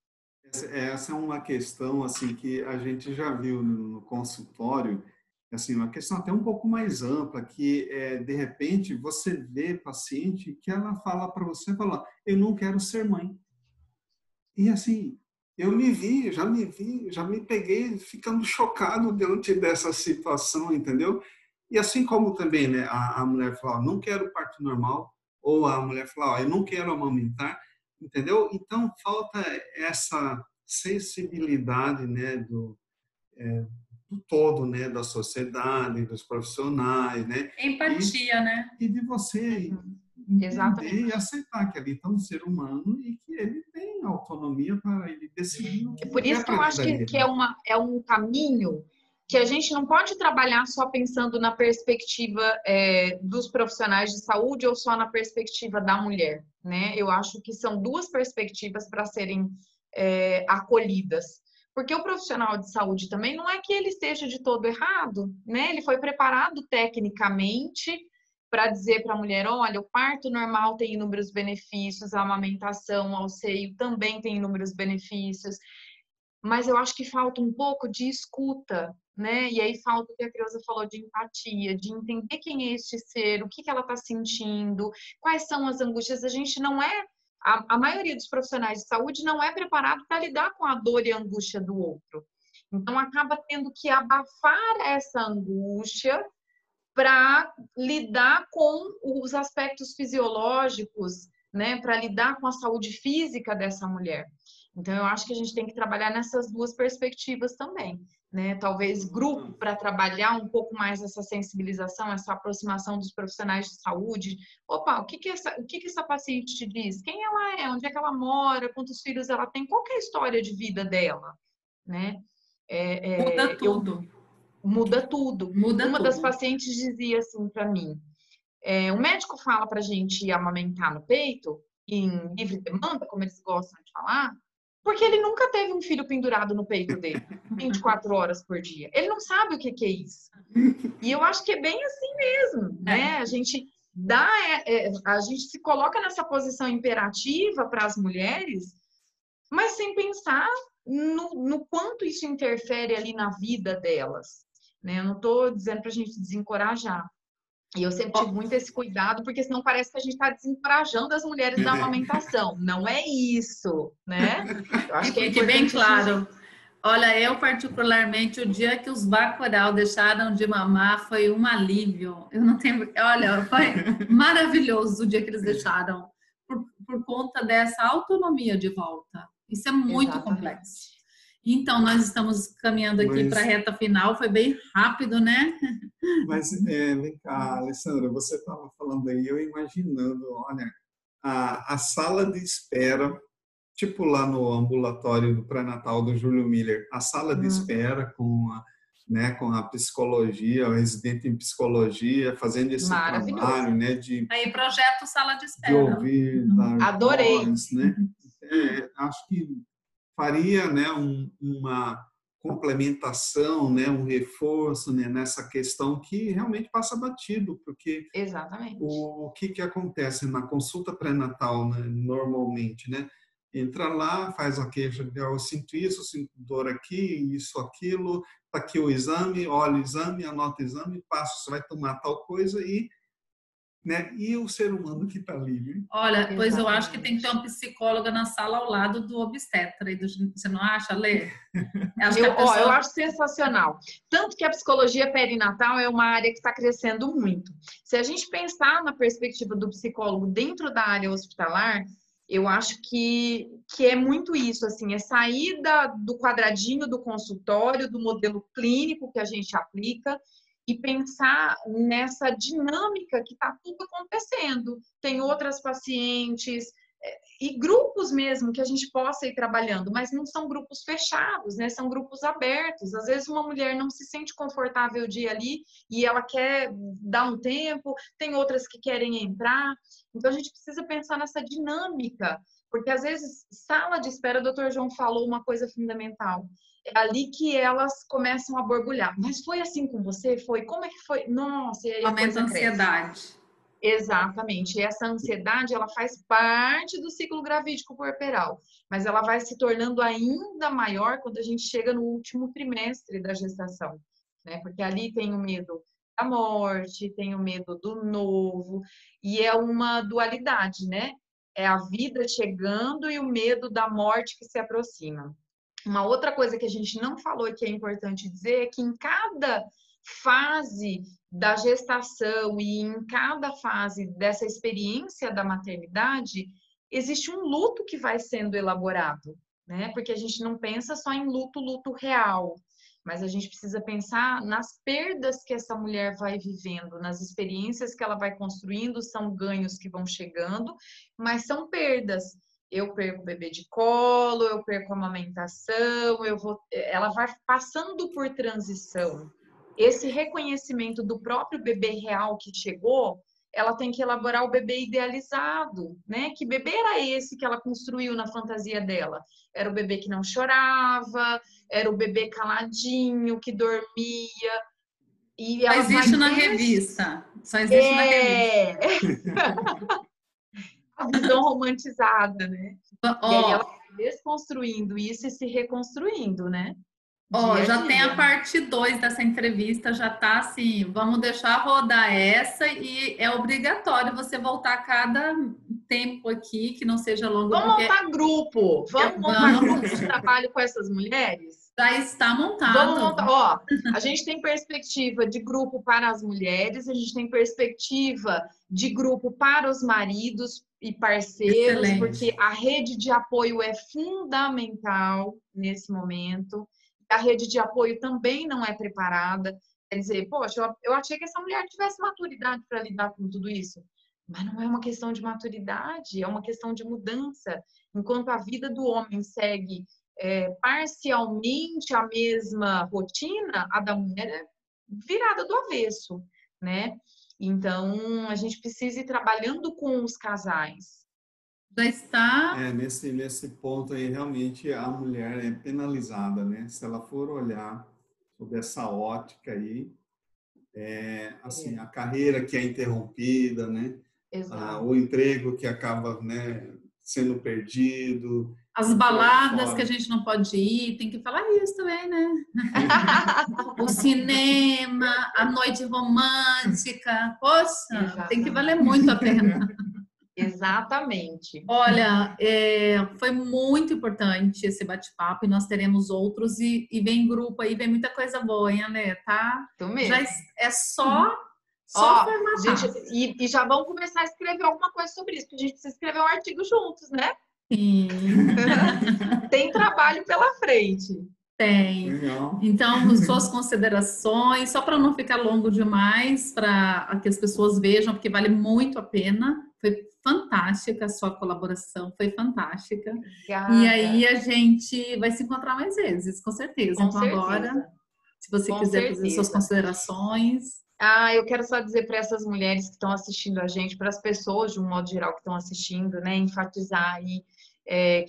Essa é uma questão assim que a gente já viu no consultório, assim, uma questão até um pouco mais ampla, que de repente você vê paciente que ela fala para você, fala, eu não quero ser mãe. E assim, eu me vi, já me peguei ficando chocado diante dessa situação, entendeu? E assim como também, né, a mulher fala, não quero parto normal, ou a mulher fala, eu não quero amamentar. Entendeu? Então, falta essa sensibilidade, né, do todo, né, da sociedade, dos profissionais, né? Empatia, né? E de você entender e aceitar que ele é um ser humano e que ele tem autonomia para ele decidir. Por isso que eu acho que é um caminho que a gente não pode trabalhar só pensando na perspectiva dos profissionais de saúde ou só na perspectiva da mulher, né? Eu acho que são duas perspectivas para serem acolhidas. Porque o profissional de saúde também não é que ele esteja de todo errado, né? Ele foi preparado tecnicamente para dizer para a mulher, olha, o parto normal tem inúmeros benefícios, a amamentação ao seio também tem inúmeros benefícios. Mas eu acho que falta um pouco de escuta, né? E aí falta o que a Creuza falou de empatia, de entender quem é este ser, o que ela está sentindo, quais são as angústias. A gente não é... A maioria dos profissionais de saúde não é preparado para lidar com a dor e a angústia do outro. Então, acaba tendo que abafar essa angústia para lidar com os aspectos fisiológicos, né? Para lidar com a saúde física dessa mulher. Então, eu acho que a gente tem que trabalhar nessas duas perspectivas também, né? Talvez grupo para trabalhar um pouco mais essa sensibilização, essa aproximação dos profissionais de saúde. Opa, o que essa paciente diz? Quem ela é? Onde é que ela mora? Quantos filhos ela tem? Qual que é a história de vida dela? Né? Muda tudo. Muda tudo. Uma das pacientes dizia assim para mim, o médico fala para a gente amamentar no peito, em livre demanda, como eles gostam de falar, porque ele nunca teve um filho pendurado no peito dele, 24 horas por dia. Ele não sabe o que é isso. E eu acho que é bem assim mesmo, né? A gente se coloca nessa posição imperativa para as mulheres, mas sem pensar no quanto isso interfere ali na vida delas, né? Eu não estou dizendo para a gente desencorajar. E eu sempre tive muito esse cuidado, porque senão parece que a gente está desencorajando as mulheres da amamentação. Não é isso, né? Eu acho que é importante bem claro. Olha, eu particularmente, o dia que os Bacurau deixaram de mamar foi um alívio. Eu não tenho... Olha, foi maravilhoso o dia que eles deixaram. Por conta dessa autonomia de volta. Isso é muito complexo. Então, nós estamos caminhando aqui para a reta final, foi bem rápido, né? Mas, vem cá, Alessandra, você estava falando aí, eu imaginando, olha, a sala de espera, tipo lá no ambulatório do pré-natal do Júlio Miller, a sala de espera com a psicologia, o residente em psicologia, fazendo esse trabalho, né? Aí, projeto sala de espera. De ouvir, adorei. Voz, né? Acho que faria, né, uma complementação, né, um reforço, né, nessa questão que realmente passa batido, porque o que acontece na consulta pré-natal, né, normalmente, né, entra lá, faz a queixa, eu sinto isso, sinto dor aqui, isso, aquilo, tá aqui o exame, olha o exame, anota o exame, passa, você vai tomar tal coisa e... Né? E o ser humano que está livre. Olha, pois eu acho que tem que ter uma psicóloga na sala ao lado do obstetra. Você não acha, Lê? Eu acho sensacional. Tanto que a psicologia perinatal é uma área que está crescendo muito. Se a gente pensar na perspectiva do psicólogo dentro da área hospitalar, eu acho que é muito isso, assim, é sair do quadradinho do consultório, do modelo clínico que a gente aplica, e pensar nessa dinâmica que está tudo acontecendo. Tem outras pacientes e grupos mesmo que a gente possa ir trabalhando, mas não são grupos fechados, né? São grupos abertos. Às vezes uma mulher não se sente confortável de ir ali e ela quer dar um tempo, tem outras que querem entrar. Então, a gente precisa pensar nessa dinâmica, porque às vezes sala de espera, o doutor João falou uma coisa fundamental, é ali que elas começam a borbulhar. Mas foi assim com você? Foi? Como é que foi? Nossa, e aí aumenta a ansiedade. Exatamente. E essa ansiedade, ela faz parte do ciclo gravídico puerperal. Mas ela vai se tornando ainda maior quando a gente chega no último trimestre da gestação, né? Porque ali tem o medo da morte, tem o medo do novo. E é uma dualidade, né? É a vida chegando e o medo da morte que se aproxima. Uma outra coisa que a gente não falou e que é importante dizer é que em cada fase da gestação e em cada fase dessa experiência da maternidade, existe um luto que vai sendo elaborado, né? Porque a gente não pensa só em luto real, mas a gente precisa pensar nas perdas que essa mulher vai vivendo, nas experiências que ela vai construindo, são ganhos que vão chegando, mas são perdas. eu perco o bebê de colo, eu perco a amamentação, ela vai passando por transição. Esse reconhecimento do próprio bebê real que chegou, ela tem que elaborar o bebê idealizado, né? Que bebê era esse que ela construiu na fantasia dela? Era o bebê que não chorava, era o bebê caladinho, que dormia. E ela só existe na revista. Só existe na revista. A visão romantizada, né? Oh. E aí ela vai desconstruindo isso e se reconstruindo, né? Ó, oh, já tem a parte 2 dessa entrevista, já tá assim, vamos deixar rodar essa e é obrigatório você voltar a cada tempo aqui, que não seja longo. Vamos montar grupo, vamos montar grupo de trabalho com essas mulheres? Já está montado. Vamos montar, ó, a gente tem perspectiva de grupo para as mulheres, a gente tem perspectiva de grupo para os maridos e parceiros, excelente, porque a rede de apoio é fundamental nesse momento. A rede de apoio também não é preparada. Quer dizer, poxa, eu achei que essa mulher tivesse maturidade para lidar com tudo isso. Mas não é uma questão de maturidade, é uma questão de mudança. Enquanto a vida do homem segue parcialmente a mesma rotina, a da mulher é virada do avesso, né? Então, a gente precisa ir trabalhando com os casais. Já está... Nesse ponto aí, realmente, a mulher é penalizada, né? Se ela for olhar sobre essa ótica aí, assim, a carreira que é interrompida, né? Exato. O emprego que acaba, né, sendo perdido. As baladas que a gente não pode ir, tem que falar isso também, né? O cinema, a noite romântica, poxa, exato, tem que valer muito a pena. Exatamente. Olha, foi muito importante esse bate-papo e nós teremos outros e vem grupo aí, vem muita coisa boa, hein, Alê, tá? Tu mesmo. Já é só formatar. Gente, e já vão começar a escrever alguma coisa sobre isso, porque a gente precisa escrever um artigo juntos, né? Sim. Tem trabalho pela frente. Tem. Legal. Então, suas considerações, só para não ficar longo demais, para que as pessoas vejam, porque vale muito a pena. Foi fantástica a sua colaboração, foi fantástica. Obrigada. E aí a gente vai se encontrar mais vezes, com certeza. Com então certeza. Agora, se você com quiser certeza. Fazer suas considerações. Ah, eu quero só dizer para essas mulheres que estão assistindo a gente, para as pessoas de um modo geral que estão assistindo, né, enfatizar aí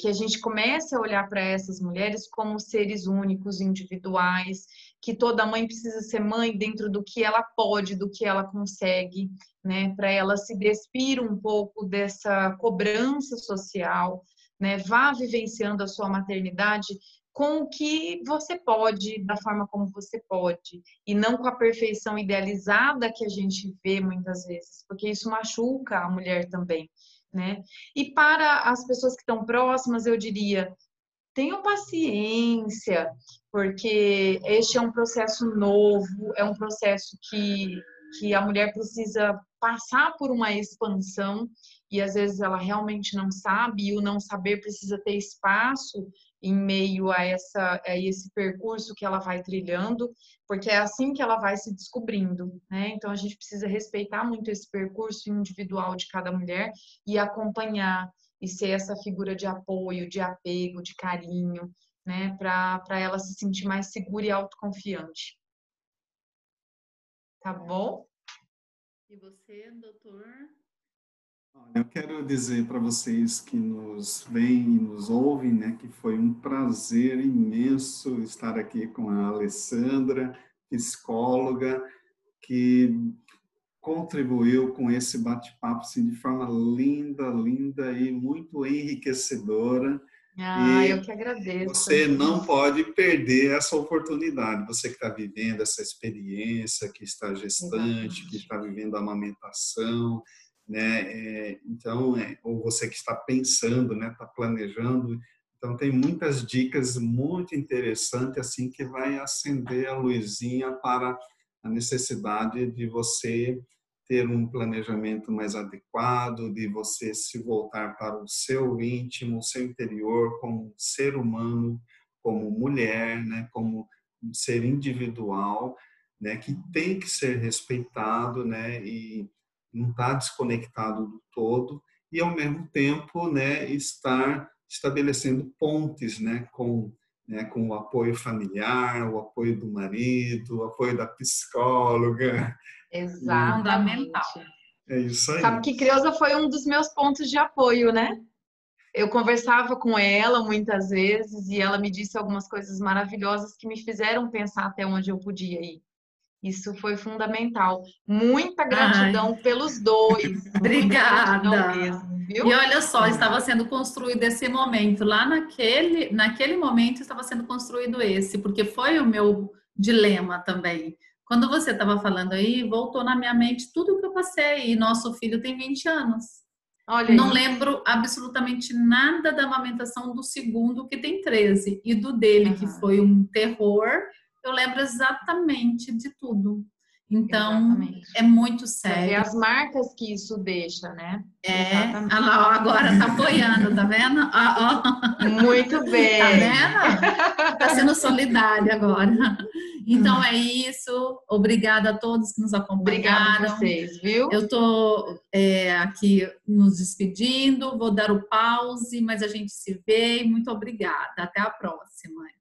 que a gente comece a olhar para essas mulheres como seres únicos, individuais, que toda mãe precisa ser mãe dentro do que ela pode, do que ela consegue, né? Para ela se despir um pouco dessa cobrança social, né? Vá vivenciando a sua maternidade com o que você pode, da forma como você pode, e não com a perfeição idealizada que a gente vê muitas vezes, porque isso machuca a mulher também, né? E para as pessoas que estão próximas, eu diria, tenham paciência, porque este é um processo novo, é um processo que a mulher precisa passar por uma expansão e às vezes ela realmente não sabe e o não saber precisa ter espaço em meio a esse percurso que ela vai trilhando, porque é assim que ela vai se descobrindo, né? Então, a gente precisa respeitar muito esse percurso individual de cada mulher e acompanhar e ser essa figura de apoio, de apego, de carinho, né? Para ela se sentir mais segura e autoconfiante. Tá bom? E você, doutor? Eu quero dizer para vocês que nos veem e nos ouvem, né, que foi um prazer imenso estar aqui com a Alessandra, psicóloga, que contribuiu com esse bate-papo assim, de forma linda, linda e muito enriquecedora. Ah, e eu que agradeço. Você não pode perder essa oportunidade, você que está vivendo essa experiência, que está gestante, exatamente, que está vivendo a amamentação, né? Então, ou você que está pensando, né, está planejando, então tem muitas dicas muito interessantes assim que vai acender a luzinha para a necessidade de você ter um planejamento mais adequado, de você se voltar para o seu íntimo, o seu interior, como ser humano, como mulher, né, como um ser individual, né, que tem que ser respeitado, né, e não está desconectado do todo e, ao mesmo tempo, né, estar estabelecendo pontes, né, com o apoio familiar, o apoio do marido, o apoio da psicóloga. Exato. Fundamental. É isso aí. Sabe que Creuza foi um dos meus pontos de apoio, né? Eu conversava com ela muitas vezes e ela me disse algumas coisas maravilhosas que me fizeram pensar até onde eu podia ir. Isso foi fundamental. Muita gratidão pelos dois. Obrigada. Mesmo, viu? E olha só, estava sendo construído esse momento. Lá naquele momento estava sendo construído esse, porque foi o meu dilema também. Quando você estava falando aí, voltou na minha mente tudo o que eu passei. E nosso filho tem 20 anos. Olha, não lembro absolutamente nada da amamentação do segundo, que tem 13. E do dele, que foi um terror... Eu lembro exatamente de tudo. Então, é muito sério. E as marcas que isso deixa, né? É, ela agora tá apoiando, tá vendo? Muito bem. Tá vendo? Tá sendo solidária agora. Então, é isso. Obrigada a todos que nos acompanharam. Obrigada a vocês, viu? Eu tô aqui nos despedindo, vou dar o pause, mas a gente se vê e muito obrigada. Até a próxima.